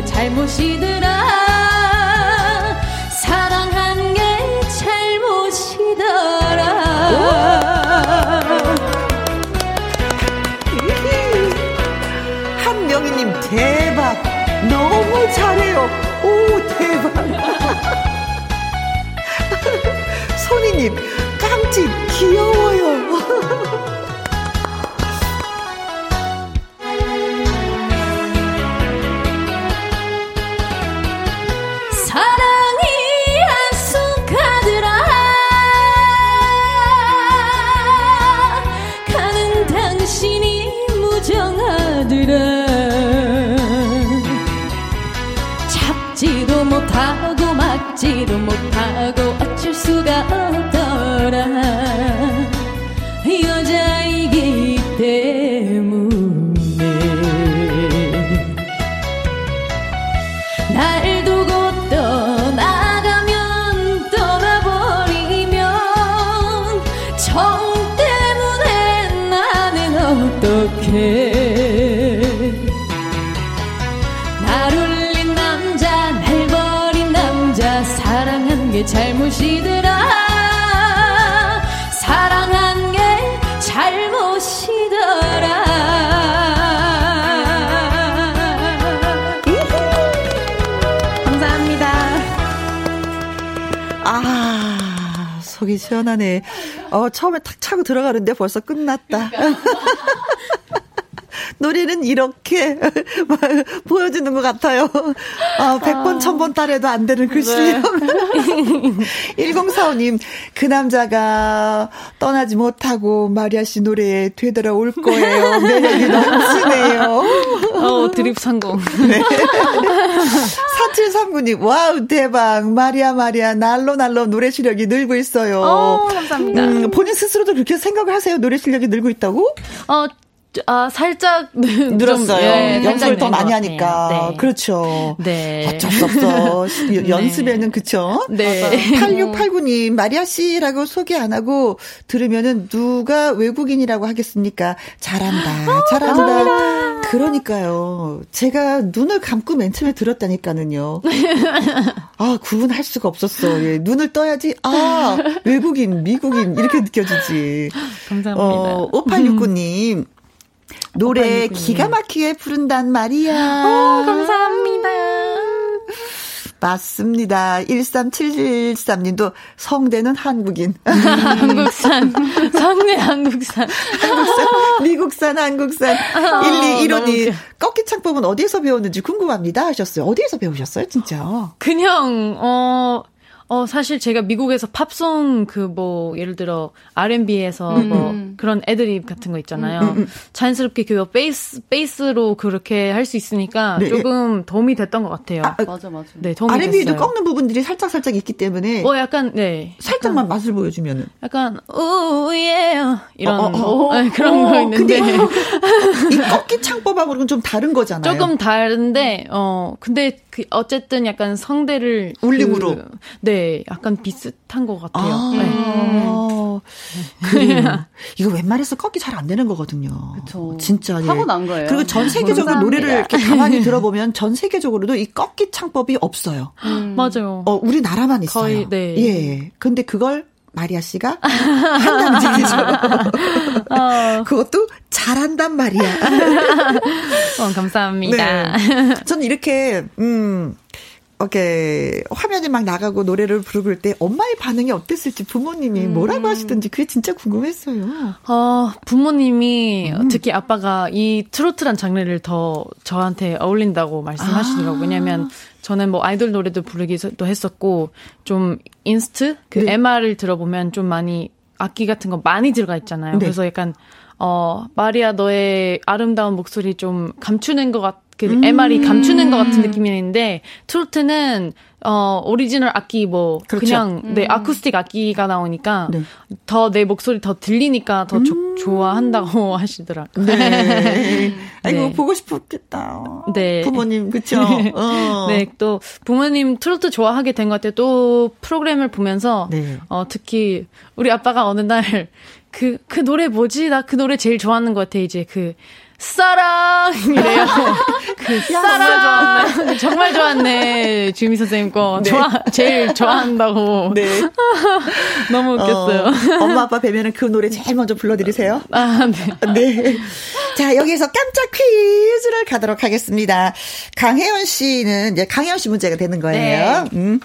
잘못이더라 사랑한 게 잘못이더라 한명희님 대박 너무 잘해요 오 대박 손희님 깜찍 귀여워요 하고 막지도 못하고 어쩔 수가 없더라 여자이기 때문에 날 두고 떠나가면 떠나버리면 정 때문에 나는 어떡해 잘못이더라 사랑한 게 잘못이더라 감사합니다 아 속이 시원하네 처음에 탁 차고 들어가는데 벌써 끝났다 그러니까. 노래는 이렇게 보여주는 것 같아요. 100번, 1000번 따라해도 안 되는 그 실력. 네. 1045님, 그 남자가 떠나지 못하고 마리아 씨 노래에 되돌아올 거예요. 매력이 넘치네요. 드립 성공. 네. 4739님, 와우, 대박. 마리아, 날로 노래 실력이 늘고 있어요. 감사합니다. 본인 스스로도 그렇게 생각을 하세요? 노래 실력이 늘고 있다고? 살짝 늘었어요. 네, 연습을 더 많이 하니까. 네. 그렇죠. 네. 어쩔 수 없어. 연습에는 그쵸? 네. 8689님, 마리아 씨라고 소개 안 하고 들으면은 누가 외국인이라고 하겠습니까? 잘한다. 감사합니다. 그러니까요. 제가 눈을 감고 맨 처음에 들었다니까는요. 구분할 수가 없었어. 예. 눈을 떠야지, 외국인, 미국인, 이렇게 느껴지지. 감사합니다. 5869님. 노래 기가 막히게 부른단 말이야. 감사합니다. 맞습니다. 13713님도 성대는 한국인. 한국산. 미국산. 1215님. 꺾기 창법은 어디에서 배웠는지 궁금합니다 하셨어요. 어디에서 배우셨어요, 진짜? 그냥, 사실 제가 미국에서 팝송 예를 들어 R&B에서 그런 애드립 같은 거 있잖아요. 자연스럽게 베이스로 그렇게 할 수 있으니까 네. 조금 도움이 됐던 것 같아요. 맞아. 네, 도움이 R&B도 됐어요. 꺾는 부분들이 살짝 있기 때문에. 약간 네. 살짝만 맛을 보여주면은. 약간 오예 이런 그런 거 있는데. 근데 이 꺾기 창법하고는 좀 다른 거잖아요. 조금 다른데 근데 어쨌든 약간 성대를 울림으로. 네, 약간 비슷한 것 같아요. 네. 그래요. 이거 웬만해서 꺾기 잘 안 되는 거거든요. 그렇죠. 진짜. 예. 타고난 거예요. 그리고 전 세계적으로 노래를 이렇게 가만히 들어보면 전 세계적으로도 이 꺾기 창법이 없어요. 맞아요. 우리나라만 있어요. 거의, 네. 예. 근데 그걸 마리아 씨가 한다는 얘기죠. 그것도 잘한단 말이야. 감사합니다. 네. 전 이렇게, 이렇게 화면이 막 나가고 노래를 부르고 할 때 엄마의 반응이 어땠을지 부모님이 뭐라고 하시던지 그게 진짜 궁금했어요. 부모님이 특히 아빠가 이 트로트란 장르를 더 저한테 어울린다고 말씀하시더라고요. 왜냐면 저는 아이돌 노래도 부르기도 했었고 좀 인스트 네. MR을 들어보면 좀 많이 악기 같은 거 많이 들어가 있잖아요. 네. 그래서 약간 마리아 너의 아름다운 목소리 좀 감추는 것 같아요. 그 MR이 감추는 것 같은 느낌인데 트로트는 오리지널 악기 뭐 그렇죠. 그냥 네 아쿠스틱 악기가 나오니까 네. 더 내 목소리 더 들리니까 더 좋아한다고 하시더라고요. 네. 아이고 네. 보고 싶었겠다. 네. 부모님 그렇죠. 네. 또 부모님 트로트 좋아하게 된 것 같아요. 또 프로그램을 보면서 네. 특히 우리 아빠가 어느 날 그 노래 뭐지? 나 그 노래 제일 좋아하는 것 같아. 이제 그 사랑이래요. 그 사랑 정말 좋았네. 정말 좋았네. 주미 선생님 거 네. 제일 좋아한다고. 네. 너무 웃겼어요. 엄마 아빠 뵈면은 그 노래 제일 먼저 불러드리세요. 아 네. 네. 자 여기서 깜짝 퀴즈를 가도록 하겠습니다. 강혜연 씨는 이제 강혜연 씨 문제가 되는 거예요. 네.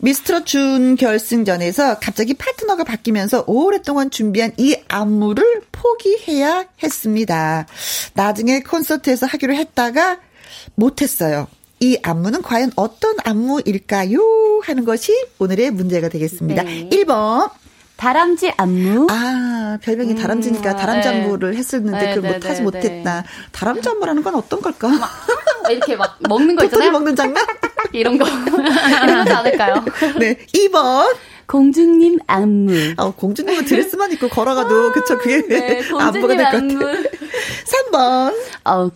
미스트롯 준 결승전에서 갑자기 파트너가 바뀌면서 오랫동안 준비한 이 안무를 포기해야 했습니다. 나중에 콘서트에서 하기로 했다가 못했어요. 이 안무는 과연 어떤 안무일까요? 하는 것이 오늘의 문제가 되겠습니다. 네. 1번. 다람쥐 안무. 아, 별명이 다람쥐니까 다람쥐 네. 안무를 했었는데 네, 그걸 못 하지 못했다. 다람쥐 안무라는 건 어떤 걸까? 막, 이렇게 막 먹는 거 있잖아요. 도토리 먹는 장면? 이런 거. 이러지 않을까요? 네. 2번. 공주님 안무. 공주님은 드레스만 입고 걸어가도, 그쵸, 그게 네, 안무가 될 것 같아요. 3번.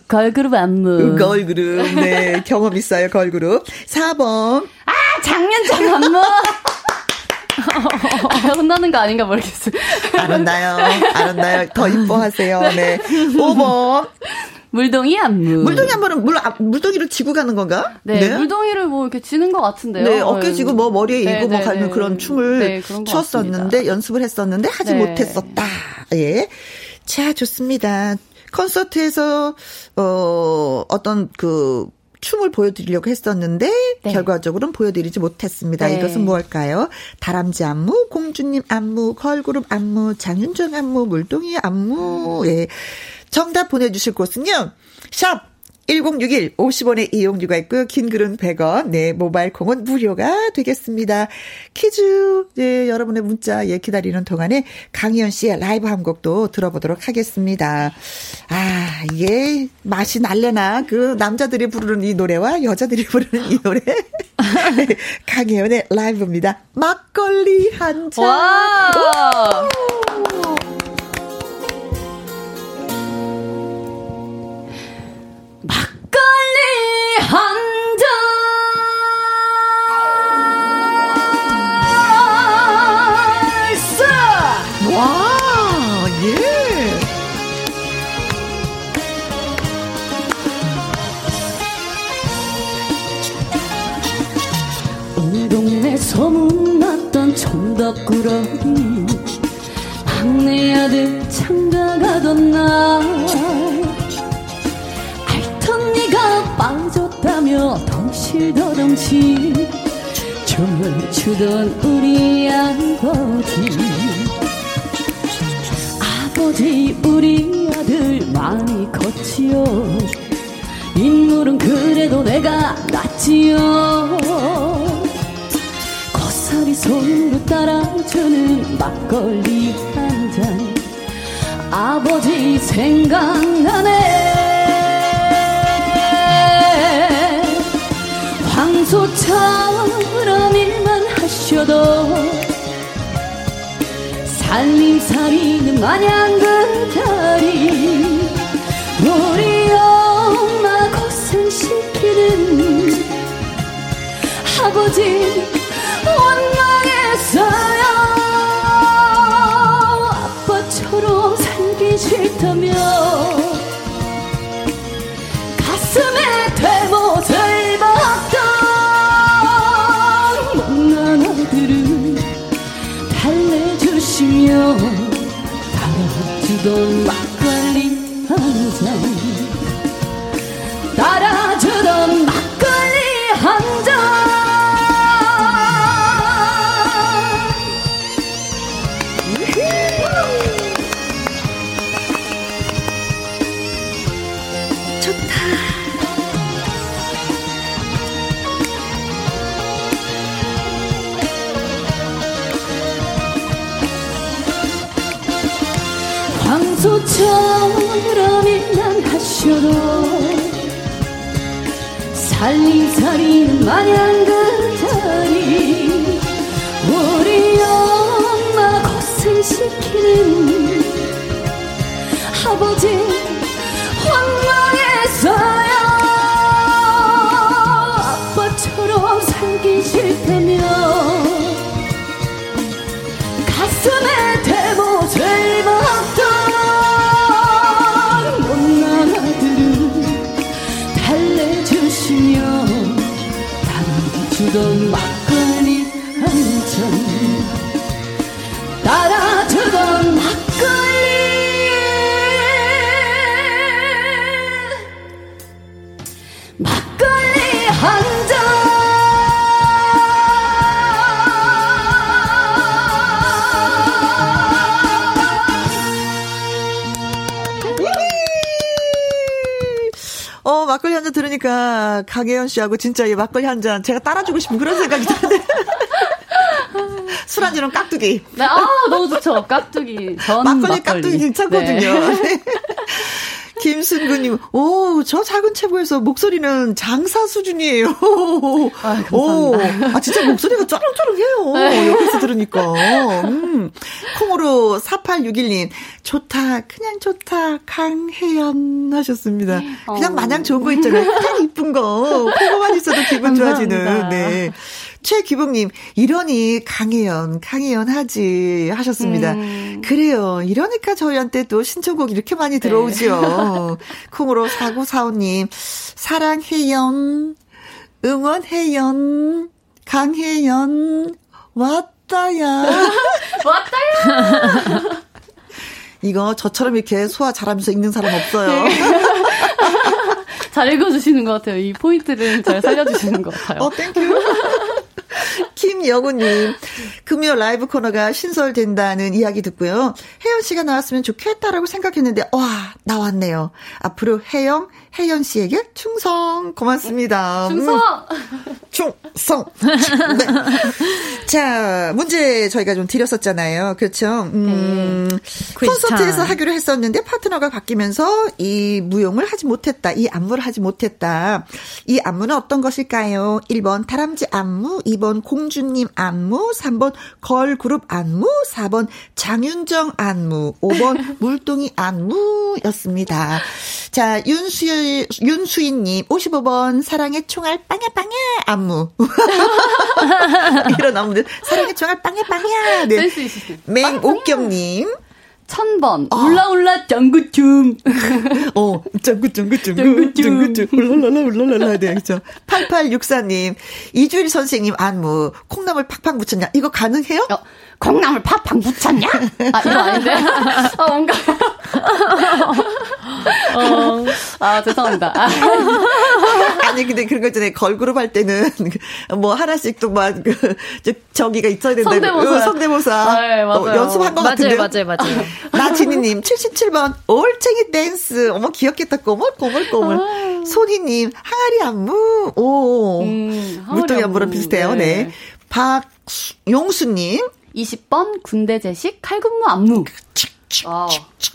걸그룹 안무. 걸그룹, 네. 경험 있어요, 걸그룹. 4번. 아, 장윤정 안무! 혼나는 거 아닌가 모르겠어요. 알았나요? 더 이뻐하세요. 네. 5번. 물동이 안무. 물동이 안무는 물동이를 지고 가는 건가? 네, 네. 물동이를 뭐 이렇게 지는 것 같은데요. 네, 어깨 지고 뭐 머리에 네, 이고 네, 뭐 갈면 네, 그런 춤을 네, 그런 췄었는데 같습니다. 연습을 했었는데 하지 네. 못했었다. 예. 자, 좋습니다. 콘서트에서 어떤 그 춤을 보여드리려고 했었는데 네. 결과적으로는 보여드리지 못했습니다. 네. 이것은 무엇일까요? 다람쥐 안무, 공주님 안무, 걸그룹 안무, 장윤정 안무, 물동이 안무. 예. 정답 보내주실 곳은요. 샵 1061 50원의 이용료가 있고요. 긴 글은 100원. 네, 모바일 콩은 무료가 되겠습니다. 퀴즈 네, 여러분의 문자 예, 기다리는 동안에 강희연 씨의 라이브 한 곡도 들어보도록 하겠습니다. 아 이게 맛이 날래나 그 남자들이 부르는 이 노래와 여자들이 부르는 이 노래 강희연의 라이브입니다. 막걸리 한 잔. 막걸리 한 잔 써! 와, 예! 우리 동네 소문났던 총덕꾸러기 막내 아들 장가가던 날 네가 빠졌다며 덩실더덩실 춤을 추던 우리 아버지 우리 아들 많이 컸지요 인물은 그래도 내가 낫지요 고사리 손으로 따라주는 막걸리 한 잔 아버지 생각나네 소처럼 일만 하셔도 살림살이는 마냥 그 자리 우리 엄마 고생시키는 아버지 원망했어요 아빠처럼 살기 싫다며 가슴에 대못을 박던 달아주던 막걸리 한 잔 달아주던 막걸리 한 잔 좋다 소처럼 일만 하셔도 알림살이 마냥 그 자리 우리 엄마 고생시키는 아버지 황망했어요. 아빠처럼 살기 싫다며 가슴에 대못을 박던 못난 아들을 달래주시며 당주던 막걸리 한잔 따라주던 막걸리. 막걸리 한 잔 들으니까 강혜연 씨하고 진짜 이 막걸리 한 잔 제가 따라주고 싶은 그런 생각이 드는데 술 한 잔은 깍두기. 네, 아 너무 좋죠. 깍두기. 전 막걸리 깍두기 괜찮거든요. 네. 김순구님, 오, 저 작은 체구에서 목소리는 장사 수준이에요. 아, 감사합니다. 오, 아, 진짜 목소리가 쩌렁쩌렁해요. 네. 옆에서 들으니까. 콩으로 4861님, 좋다, 그냥 좋다, 강혜연 하셨습니다. 그냥 마냥 좋은 거 있잖아요. 그냥 이쁜 거. 그거만 있어도 기분 좋아지는. 네. 최기복님, 이러니 강혜연 하지 하셨습니다. 그래요. 이러니까 저희한테 또 신청곡 이렇게 많이 들어오죠. 네. 콩으로 4945님, 사랑혜연, 응원혜연, 강혜연, 왔다야. 왔다야. 이거 저처럼 이렇게 소화 잘하면서 읽는 사람 없어요. 네. 잘 읽어주시는 것 같아요. 이 포인트를 잘 살려주시는 것 같아요. 어, 땡큐. 김여구님, 금요 라이브 코너가 신설된다는 이야기 듣고요. 혜연 씨가 나왔으면 좋겠다라고 생각했는데, 와, 나왔네요. 앞으로 혜연 씨에게 충성. 고맙습니다. 충성! 네. 자, 문제 저희가 좀 드렸었잖아요. 그렇죠. 콘서트에서 하기로 했었는데, 파트너가 바뀌면서 이 무용을 하지 못했다. 이 안무를 하지 못했다. 이 안무는 어떤 것일까요? 1번, 다람쥐 안무, 2번 공주님 안무, 3번 걸그룹 안무, 4번 장윤정 안무, 5번 물동이 안무였습니다. 자, 윤수인님 55번 사랑의 총알 빵야빵야 안무. 이런 안무들. 사랑의 총알 빵야빵야. 네. 맹옥경님 1000번 올라올라 정구춤. 어, 정구춤. 올라올라. 네, 그렇죠. 8864님, 이주일 선생님 안무 콩나물 팍팍 묻혔냐? 이거 가능해요? 콩나물 팍팍 묻혔냐? 아, 이거 아닌데. 어, 뭔가. 어, 아, 죄송합니다. 아. 아니, 근데 그런 거 있잖아요. 걸그룹 할 때는 뭐 하나씩 또 막 저기가 있어야 된다. 성대모사. 네, 맞아요. 어, 연습한 거 같은데. 맞아요. 나진이님 77번 올챙이 댄스. 어머 귀엽겠다. 꼬물꼬물. 아. 손희님 항아리 안무. 오, 물동이 안무랑 비슷해요. 네. 박용수님 20번 군대 제식 칼군무 안무.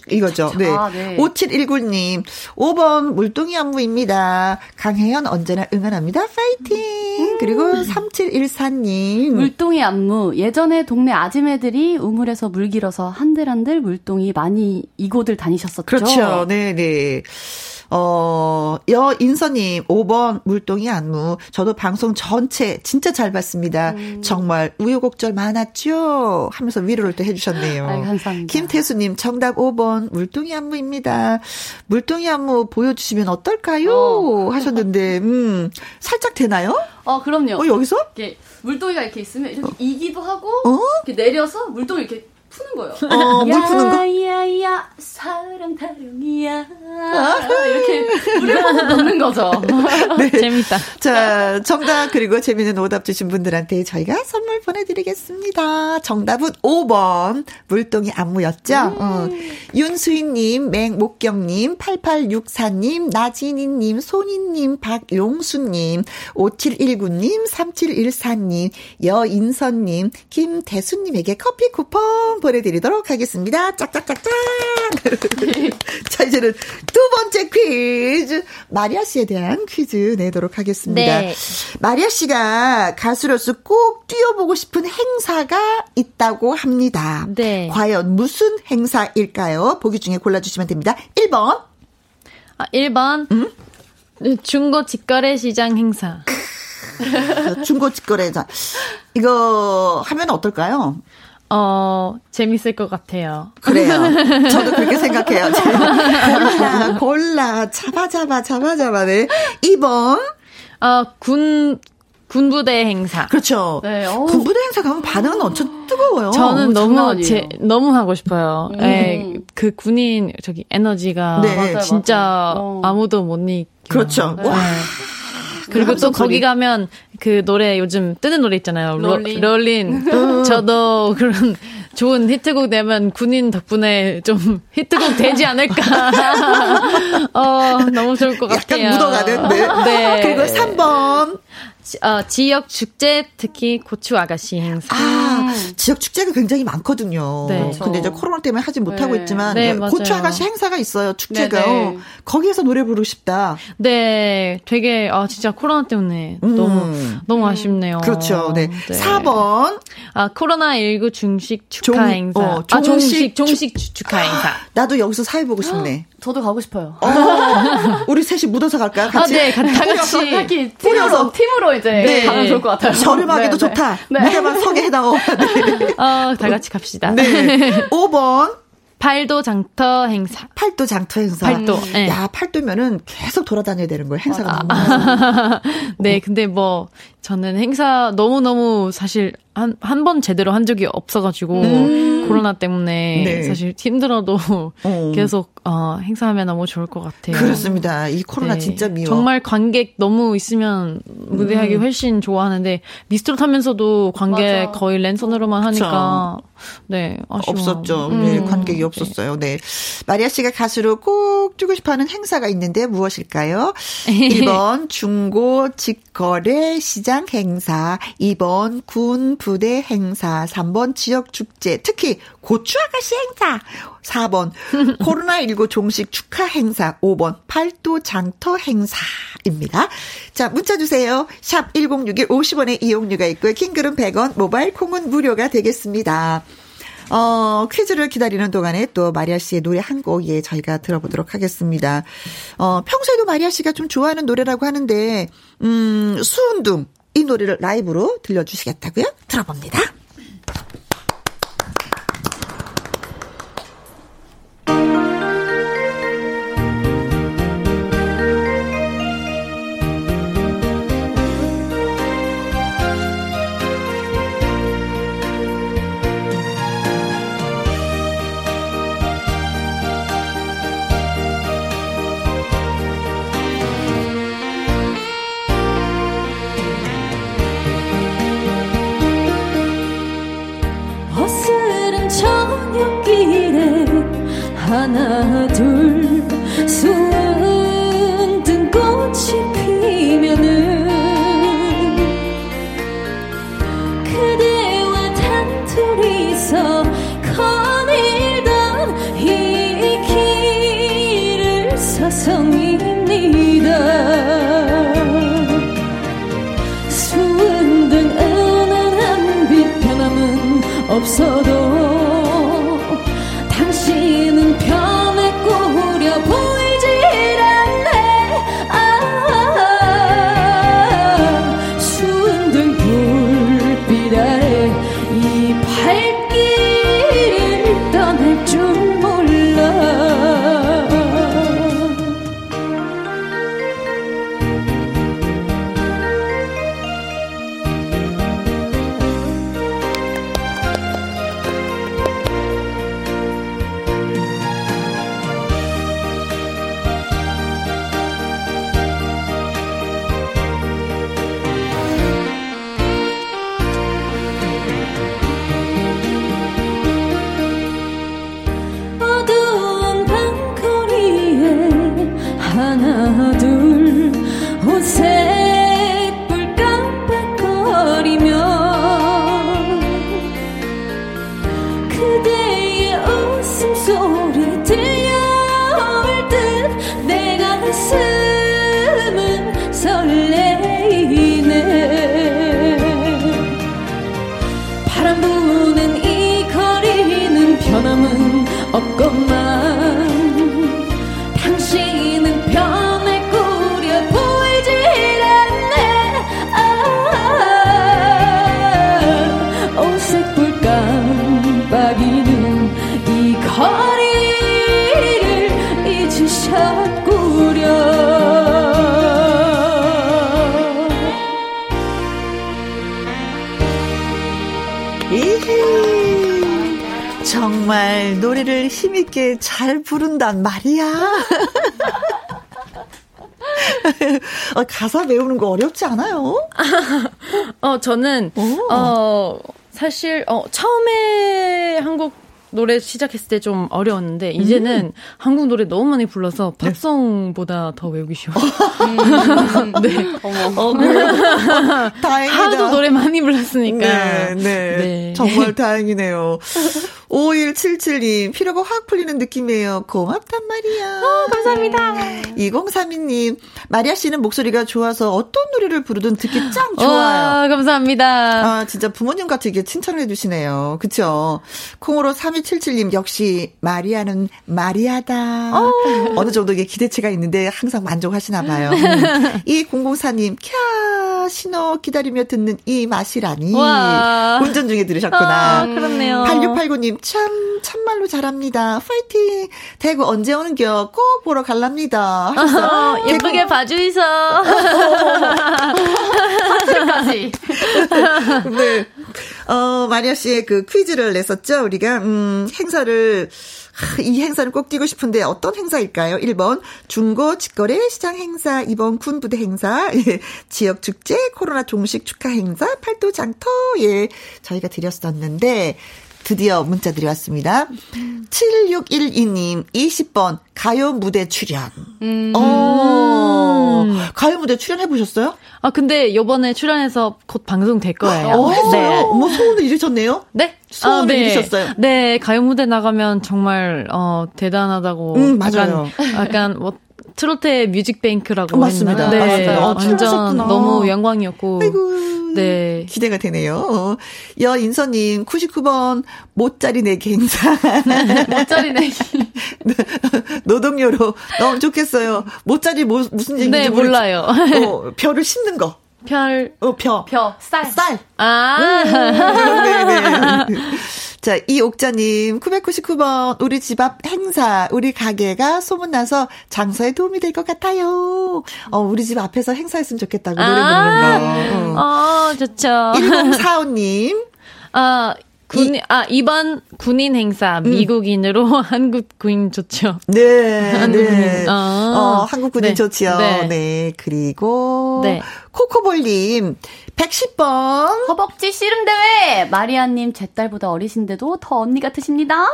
이거죠. 네. 아, 네. 5719님 5번 물동이 안무입니다. 강혜연 언제나 응원합니다. 파이팅. 그리고 3714님 물동이 안무. 예전에 동네 아줌매들이 우물에서 물 길어서 한들한들 물동이 많이 이곳을 다니셨었죠. 그렇죠. 네네. 여인서님 5번 물동이 안무. 저도 방송 전체 진짜 잘 봤습니다. 정말 우여곡절 많았죠 하면서 위로를 또 해주셨네요. 아유, 감사합니다. 김태수님 정답 5번 물동이 안무입니다. 물동이 안무 보여주시면 어떨까요? 하셨는데 살짝 되나요? 그럼요. 여기서? 이렇게 물동이가 이렇게 있으면 이렇게 이기도 하고 이렇게 내려서 물동이 이렇게 푸는 거예요. 물 푸는 거? 야야야 사랑 다름이야. 이렇게 물을 넣는 거죠. 네. 재밌다. 자, 정답 그리고 재미있는 오답 주신 분들한테 저희가 선물 보내드리겠습니다. 정답은 5번 물동이 안무였죠. 윤수인님, 맹목경님, 8864님, 나진이님, 손희님, 박용수님, 5719님, 3714님, 여인선님, 김대수님에게 커피 쿠폰 선물 보내드리도록 하겠습니다. 짝짝짝짝. 자, 이제는 두 번째 퀴즈. 마리아 씨에 대한 퀴즈 내도록 하겠습니다. 네. 마리아 씨가 가수로서 꼭 뛰어보고 싶은 행사가 있다고 합니다. 네. 과연 무슨 행사일까요? 보기 중에 골라주시면 됩니다. 1번. 1번. 중고 직거래 시장 행사. 중고 직거래 행사. 이거 하면 어떨까요? 재밌을 것 같아요. 그래요. 저도 그렇게 생각해요. 골라, 잡아네. 2번. 군부대 행사. 그렇죠. 네, 군부대 행사 가면 반응은 엄청 뜨거워요. 저는 너무, 너무 하고 싶어요. 네, 그 군인, 저기, 에너지가. 네, 맞아요, 진짜 맞아요. 아무도 못 이겨요. 그렇죠. 네. 와. 그리고 또 거기 가면 그 노래 요즘 뜨는 노래 있잖아요. 롤린. 저도 그런 좋은 히트곡 내면 군인 덕분에 좀 히트곡 되지 않을까. 너무 좋을 것 같아요. 약간 묻어가는데. 네. 그리고 3번. 지역 축제, 특히 고추 아가씨 행사. 아, 지역 축제가 굉장히 많거든요. 네. 그렇죠. 근데 이제 코로나 때문에 하지 못하고 있지만 네, 고추 아가씨 행사가 있어요. 축제가. 네. 거기에서 노래 부르고 싶다. 네. 되게 진짜 코로나 때문에 너무 아쉽네요. 그렇죠. 네. 네. 4번. 코로나19 중식 축하 행사. 종식 축하 행사. 나도 여기서 사회 보고 싶네. 저도 가고 싶어요. 우리 셋이 묻어서 갈까요? 같이. 네. 다 같이. 팀으로 이제 네. 가면 좋을 것 같아요. 저렴하기도 네, 좋다. 무대만 네. 서게 해다오. 네. 다 같이 갑시다. 네. 5번. 팔도 장터 행사. 네. 야, 팔도면은 계속 돌아다녀야 되는 거예요. 행사가 너무. 네, 근데 뭐 저는 행사 너무너무 사실 한 번 제대로 한 적이 없어가지고 코로나 때문에 네. 사실 힘들어도 계속 행사하면 너무 좋을 것 같아요. 그렇습니다. 이 코로나 네. 진짜 미워. 정말 관객 너무 있으면 무대하기 훨씬 좋아하는데 미스트롯 하면서도 관객 맞아. 거의 랜선으로만 하니까 그쵸. 네 아쉬워. 없었죠. 네, 관객이 없었어요. 네. 마리아 씨가 가수로 꼭 뛰고 싶어하는 행사가 있는데 무엇일까요? 1번 중고 직거래 시장 행사, 2번 군 부대 행사, 3번 지역 축제, 특히 고추 아가씨 행사, 4번 코로나19 종식 축하 행사, 5번 팔도 장터 행사입니다. 자, 문자 주세요. 샵 1061 50원의 이용료가 있고요. 킹글은 100원, 모바일 콩은 무료가 되겠습니다. 퀴즈를 기다리는 동안에 또 마리아 씨의 노래 한 곡, 예, 저희가 들어보도록 하겠습니다. 평소에도 마리아 씨가 좀 좋아하는 노래라고 하는데, 수은둥, 이 노래를 라이브로 들려주시겠다고요? 들어봅니다. 하나 둘 수은등 꽃이 피면은 그대와 단둘이서 거닐던 이 길을 서성입니다. 수은등 은은한 빛 변함은 없어도 그대 가슴은 설레이네. 바람 부는 이 거리는 변함은 없건만 당신은 변해 꾸려 보이질 않네. 아, 오색불 깜빡이는 이 거리를 잊으셨구려. 정말 노래를 힘있게 잘 부른다 마리아. 가사 외우는 거 어렵지 않아요? 저는 사실 처음에 한국 노래 시작했을 때 좀 어려웠는데 이제는 한국 노래 너무 많이 불러서 팝송보다 더 외우기 쉬워요. 네. 다행이다. 하도 노래 많이 불렀으니까. 네, 네. 네. 정말 다행이네요. 5177님, 피로가 확 풀리는 느낌이에요. 고맙단 말이야. 감사합니다. 2032님, 마리아 씨는 목소리가 좋아서 어떤 노래를 부르든 듣기 짱 좋아요. 감사합니다. 아, 진짜 부모님 같이 이게 칭찬을 해주시네요. 그쵸? 콩으로 3277님, 역시 마리아는 마리아다. 어느 정도 이게 기대치가 있는데 항상 만족하시나 봐요. 2004님, 캬, 신호 기다리며 듣는 이 맛이라니. 와. 운전 중에 들으셨구나. 그렇네요. 8689님, 참말로 잘합니다. 파이팅. 대구 언제 오는겨? 꼭 보러 갈랍니다. 예쁘게 봐주이소. 사실까지. 네. 마리아 씨의 그 퀴즈를 냈었죠. 우리가 행사를 이 행사를 꼭 뛰고 싶은데 어떤 행사일까요? 1번 중고 직거래 시장 행사, 2번 군부대 행사, 예, 지역 축제, 코로나 종식 축하 행사, 팔도 장터. 예, 저희가 드렸었는데 드디어 문자들이 왔습니다. 7612님, 20번 가요 무대 출연. 가요 무대 출연해 보셨어요? 아, 근데 요번에 출연해서 곧 방송 될 거예요. 했어요? 어머, 네. 소원을 이루셨네요? 네. 소원을 이루셨어요? 네, 가요 무대 나가면 정말 대단하다고. 맞아요. 약간 뭐 트로트의 뮤직뱅크라고. 맞습니다. 네, 맞아요. 완전 너무 영광이었고. 아이고, 네, 기대가 되네요. 여인선님, 99번 못자리 내기 행사. 못자리 내기. 노동요로 너무 좋겠어요. 못자리 무슨 얘기인지 네, 몰라요. 별을 씹는 거. 쌀. 아. 네. 자, 이옥자님, 999번, 우리 집 앞 행사, 우리 가게가 소문나서 장사에 도움이 될 것 같아요. 우리 집 앞에서 행사했으면 좋겠다고 노래 부르는 거. 좋죠. 1045님. 이번 군인 행사, 미국인으로 한국 군인 좋죠. 네, 한국 군인. 한국 군인 네. 좋지요. 네. 네, 그리고. 네. 코코볼님, 110번. 허벅지 씨름대회. 마리아님, 제 딸보다 어리신데도 더 언니 같으십니다.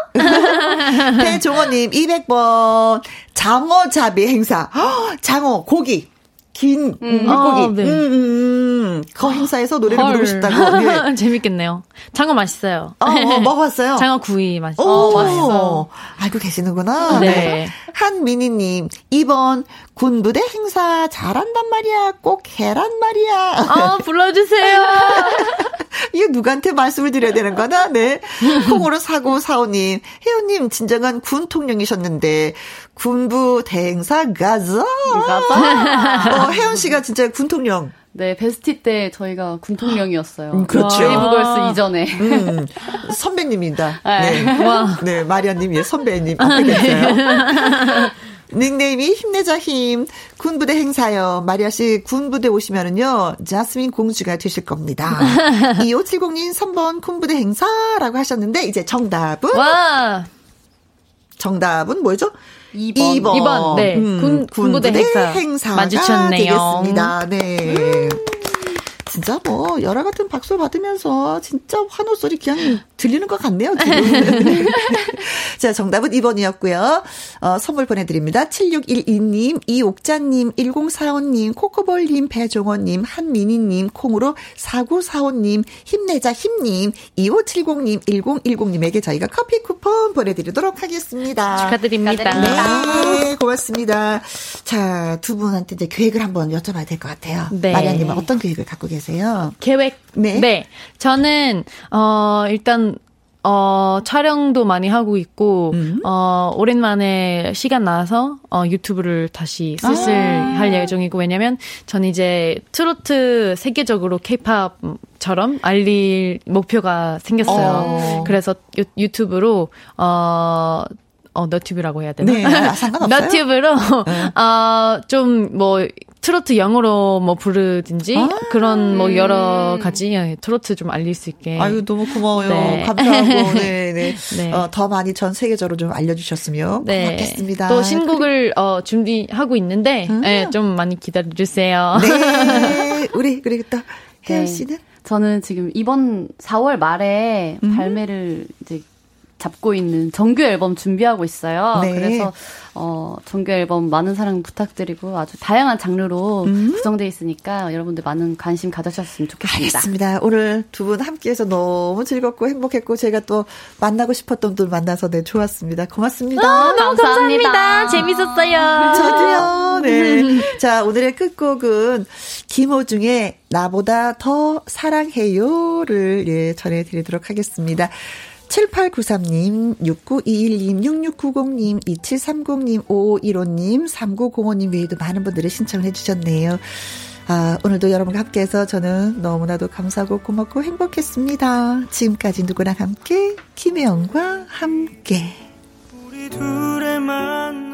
배종원님, 200번. 장어잡이 행사. 장어, 고기. 긴 물고기. 네. 그 행사에서 노래를 부르고 싶다고. 네. 재밌겠네요. 장어 맛있어요. 먹어봤어요. 장어 구이 맛있어요. 맛있어. 알고 계시는구나. 네. 한민희님, 2번 군부대 행사 잘한단 말이야. 꼭 해란 말이야. 불러주세요. 이거 누구한테 말씀을 드려야 되는 거나? 네. 콩으로 4945님, 혜연님 진정한 군 통령이셨는데 군부 대행사 가자. 혜연 씨가 진짜 군 통령. 네, 베스티 때 저희가 군통령이었어요. 그렇죠. 브레이브걸스 이전에. 선배님입니다. 네. 와. 네, 마리아님이 선배님 앞에 계세요. 닉네임이 힘내자 힘. 군부대 행사요. 마리아 씨 군부대 오시면은요, 자스민 공주가 되실 겁니다. 2570님 3번 군부대 행사라고 하셨는데, 이제 정답은? 와! 정답은 뭐죠? 2번. 네. 군부대 행사. 맞으셨네요. 되겠습니다. 네. 진짜 뭐, 열화 같은 박수 받으면서, 진짜 환호 소리 그냥 들리는 것 같네요. 자, 정답은 2번이었고요. 선물 보내드립니다. 7612님, 이옥자님, 1045님, 코코볼님, 배종원님, 한민희님, 콩으로 4945님, 힘내자 힘님, 2570님, 1010님에게 저희가 커피 쿠폰 보내드리도록 하겠습니다. 축하드립니다. 네, 고맙습니다. 자, 두 분한테 이제 계획을 한번 여쭤봐야 될 것 같아요. 네. 마리아님은 어떤 계획을 갖고 계세요? 계획? 네. 네. 저는, 일단, 촬영도 많이 하고 있고, 오랜만에 시간 나와서, 유튜브를 다시 슬슬 할 예정이고, 왜냐면, 전 이제 트로트 세계적으로 케이팝처럼 알릴 목표가 생겼어요. 그래서 유튜브로, 너튜브라고 해야 되나? 네, 상관없어요. 너튜브로, 좀 뭐, 트로트 영어로 뭐 부르든지 그런 뭐 여러 가지 트로트 좀 알릴 수 있게. 아유, 너무 고마워요. 네. 감사하고 네. 더 많이 전 세계적으로 좀 알려주셨으면 고맙겠습니다. 또 신곡을 준비하고 있는데 네, 좀 많이 기다려주세요. 네. 우리 그리고 또 혜연 씨는? 저는 지금 이번 4월 말에 발매를 이제 잡고 있는 정규 앨범 준비하고 있어요. 네. 그래서 정규 앨범 많은 사랑 부탁드리고 아주 다양한 장르로 구성되어 있으니까 여러분들 많은 관심 가져주셨으면 좋겠습니다. 알겠습니다. 오늘 두 분 함께해서 너무 즐겁고 행복했고 제가 또 만나고 싶었던 분 만나서 네, 좋았습니다. 고맙습니다. 너무 감사합니다. 재밌었어요. 저도요. 네. 자, 오늘의 끝곡은 김호중의 나보다 더 사랑해요를 전해드리도록 하겠습니다. 7893님, 6921님, 6690님, 2730님, 5515님, 3905님 외에도 많은 분들이 신청을 해주셨네요. 아, 오늘도 여러분과 함께해서 저는 너무나도 감사하고 고맙고 행복했습니다. 지금까지 누구랑 함께, 김혜영과 함께. 우리 둘의 만